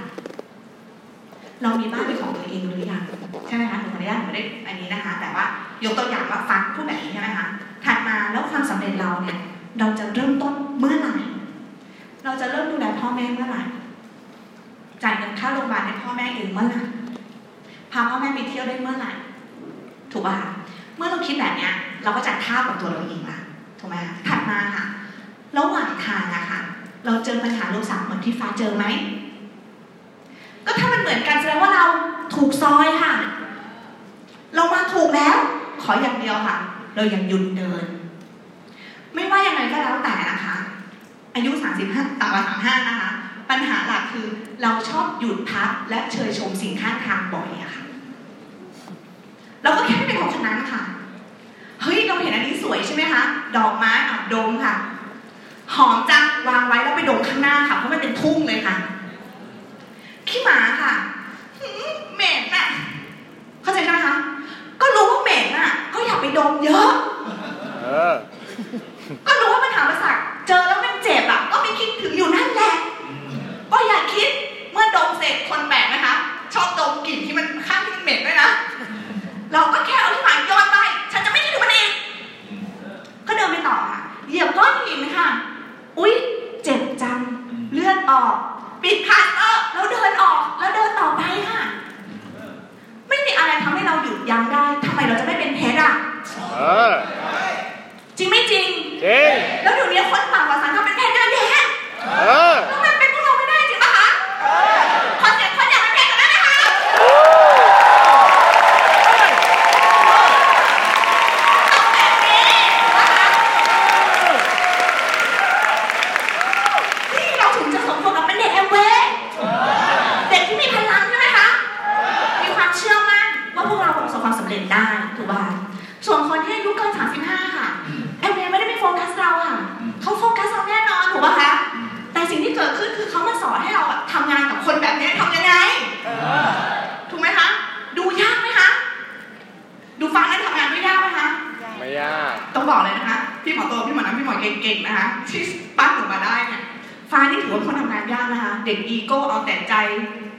เรามีบ้านเป็นของตัวเองหรือยังใช่ไหมคะหนูขออนุญาตไม่ได้อันนี้นะคะแต่ว่ายกตัวอย่างว่าฟังพูดแบบนี้ใช่ไหมคะถัดมาแล้วความสำเร็จเราเนี่ยเราจะเริ่มต้นเมื่อไหร่เราจะเริ่มดูแลพ่อแม่เมื่อไหร่จ่ายเงินค่าโรงพยาบาลให้พ่อแม่เองเมื่อไหร่พาพ่อแม่ไปเที่ยวได้เมื่อไหร่ถูกป่ะเมื่อเราคิดแบบนี้เราก็จะท่ากับตัวเราเองละถูกไหมคะถัดมาค่ะระหว่างทางนะคะเราเจอปัญหาโลกสามเหมือนที่ฟ้าเจอไหมก็ถ้ามันเหมือนกันแสดงว่าเราถูกซอยค่ะเรามาถู ถูกแล้วขออย่างเดียวค่ะเรายังหยุดเดินไม่ว่ายังไงก็แล้วแต่นะคะอายุ35ต่ำกว่า35นะคะปัญหาหลักคือเราชอบหยุดพักและเชยชมสิ่งข้างทางบ่อยอะค่ะเราก็แค่เป็นของคนนั้นค่ะเฮ้ยเราเห็นอันนี้สวยใช่ไหมคะดอกไม้อับดมค่ะหอมจังวางไว้แล้วไปดมข้างหน้าค่ะเพราะมันเป็นทุ่งเลยค่ะขี้หมาค่ะเหม็นน่ะเข้าใจไหมคะก็รู้ว่าเหม็นน่ะก็อยากไปดมเยอะก็รู้ว่ามันหามาสักเจอแล้วมันเจ็บอ่ะก็ไม่คิดถึงอยู่นั่นแหละก็อย่าคิดเมื่อดมเสร็จคนแปลกนะคะชอบดมกลิ่นที่มันข้างที่มันเหม็นด้วยนะเราก็แค่เอาที่หมายย้อนไปฉันจะไม่คิดถึงมันอีกก็เดินไปต่อค่ะเหยียบก้อนหินค่ะอุ๊ยเจ็บจังเลือดออกปิดพัดแล้วเดินออกแล้วเดินต่อไปค่ะไม่มีอะไรทำให้เราหยุดยั้งได้ทำไมเราจะไม่เป็นเพชรอ่ะจริงไม่จริงแล้วเดี๋ยวนี้คนต่างภาษาเขาเป็นเพชรเยอะแยะแล้วมันเป็นพวกเราไม่ได้จริงปะคะขอเสียงคนอยากเป็นเพชรกันได้ไหมคะนี่เราถึงจะสมควรกับเป็นเด็กแอมเวย์เด็กที่มีพลังใช่ไหมคะมีความเชื่อมั่นว่าพวกเราประสบความสำเร็จได้ถูกป่ะส่วนคนที่อายุเกิน35ค่ะแอมเวย์ไม่ได้ไปโฟกัสเราค่ะเขาโฟกัสเราแน่นอนถูกป่ะคะแต่สิ่งที่เกิดขึ้นคือเขามาสอนให้เราทำงานกับคนแบบนี้ทำยังไงถูกไหมคะดูยากไหมคะดูฟังแล้วทำงานไม่ยากไหมคะไม่ยากต้องบอกเลยนะคะพี่หมอโตพี่หมอน้ำพี่หมอเก่งๆนะคะที่ปั้นออกมาได้เนี่ยฟ้านี่ถือว่าคนทำงานยากนะคะเด็กอีโก้เอาแต่ใจ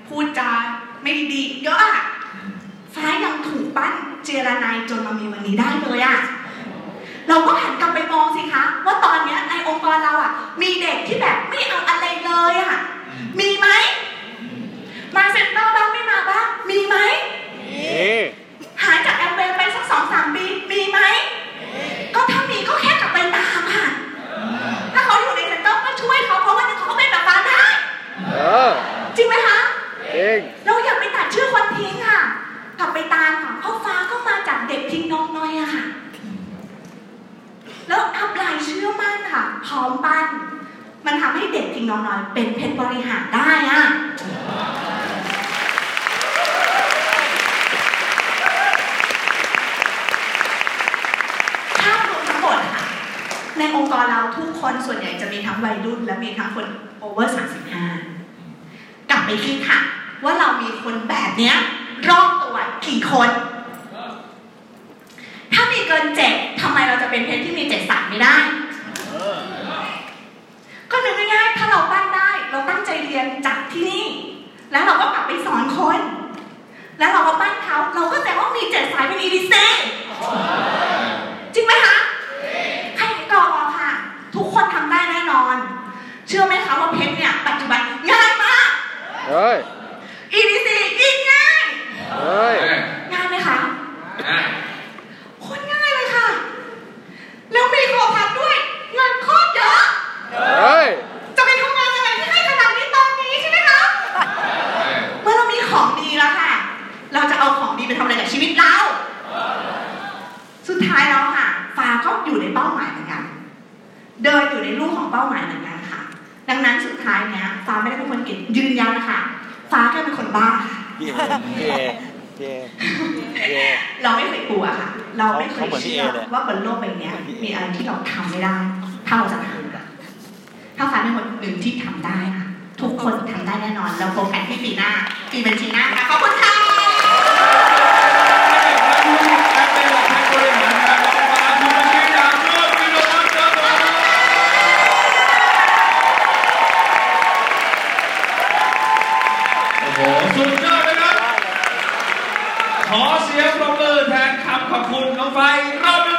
พูดจาไม่ดีเยอะอะฟ้ายังถูกปั้นเจรนายจนมามีวันนี้ได้เลยอะเราก็หันกลับไปมองสิคะว่าตอนนี้ในองค์กรเราอะมีเด็กที่แบบไม่เอาอะไรเลยอะมีไหมมาเซ็นเตอร์บ้างไม่มาบ้างมีไหมหายจากแอมเบนไปสัก 2-3 ปีมีไหมก็ถ้ามีก็แค่กลับไปตามค่ะถ้าเขาอยู่ในเซ็นเตอร์ก็ช่วยเขาเพราะว่าเขาเป็นแบบฟ้าได้จริงไหมคะเราอยากไปตัดชื่อคนทิ้งค่ะกลับไปตามค่ะเพราะฟ้าก็มาจากเด็กทิ้งน้องน้อยอะค่ะแล้วอัพไลน์เชื่อมั่นค่ะพร้อมปั้นมันทำให้เด็กทิ้งน้องน้อยเป็นเพชรบริหารได้อะถ้ารวมทั้งหมดค่ะในองค์กรเราทุกคนส่วนใหญ่จะมีทั้งวัยรุ่นและมีทั้งคนโอเวอร์35กลับไปคิดค่ะว่าเรามีคนแบบเนี้ยรอบตัวกี่คนถ้ามีเกิน7ทำไมเราจะเป็นเพชรที่มี7 สายไม่ได้ก็นึกง่ายๆถ้าเราตั้งได้เราตั้งใจเรียนจากที่นี่แล้วเราก็กลับไปสอนคนแล้วเราก็ปั้นเขาเราก็แสดงว่ามี7 สายเป็น EDC จริงไหมคะใครกล่าวค่ะทุกคนทำได้แน่นอนเชื่อไหมคะว่าเพชรเนี่ยปัจจุบันง่ายมากEDC ยิ่งง่ายง่ายไหมคะคนง่ายเลยค่ะแล้วมีโครงการด้วยเงินโคตรเยอะจะไปทำงานอะไรที่ให้ขนาดนี้ตอนนี้ใช่ไหมคะเมื่อเรามีของดีแล้วค่ะเราจะเอาของดีไปทำอะไรกับชีวิตเราสุดท้ายแล้วค่ะฟ้าก็อยู่ในเป้าหมายเหมือนกันเดินอยู่ในลู่ของเป้าหมายเหมือนกันค่ะดังนั้นสุดท้ายเนี้ยฟ้าไม่ได้เป็นคนเก่งยืนยันค่ะฟ้าแค่เป็นคนบ้าเราไม่เคยกลัวค่ะเราไม่เคยเชื่อว่าบนโลกใบนี้มีอะไรที่เราทำไม่ได้ถ้าเราจะทำถ้าฟ้าเป็นคนหนึ่งที่ทำได้ค่ะทุกคนทำได้แน่นอนเราโฟกัสที่ปีหน้าปีบัญชีหน้าค่ะขอบคุณค่ะขอเสียงปรบมือแทนคำขอบคุณน้องไฟรอบนึง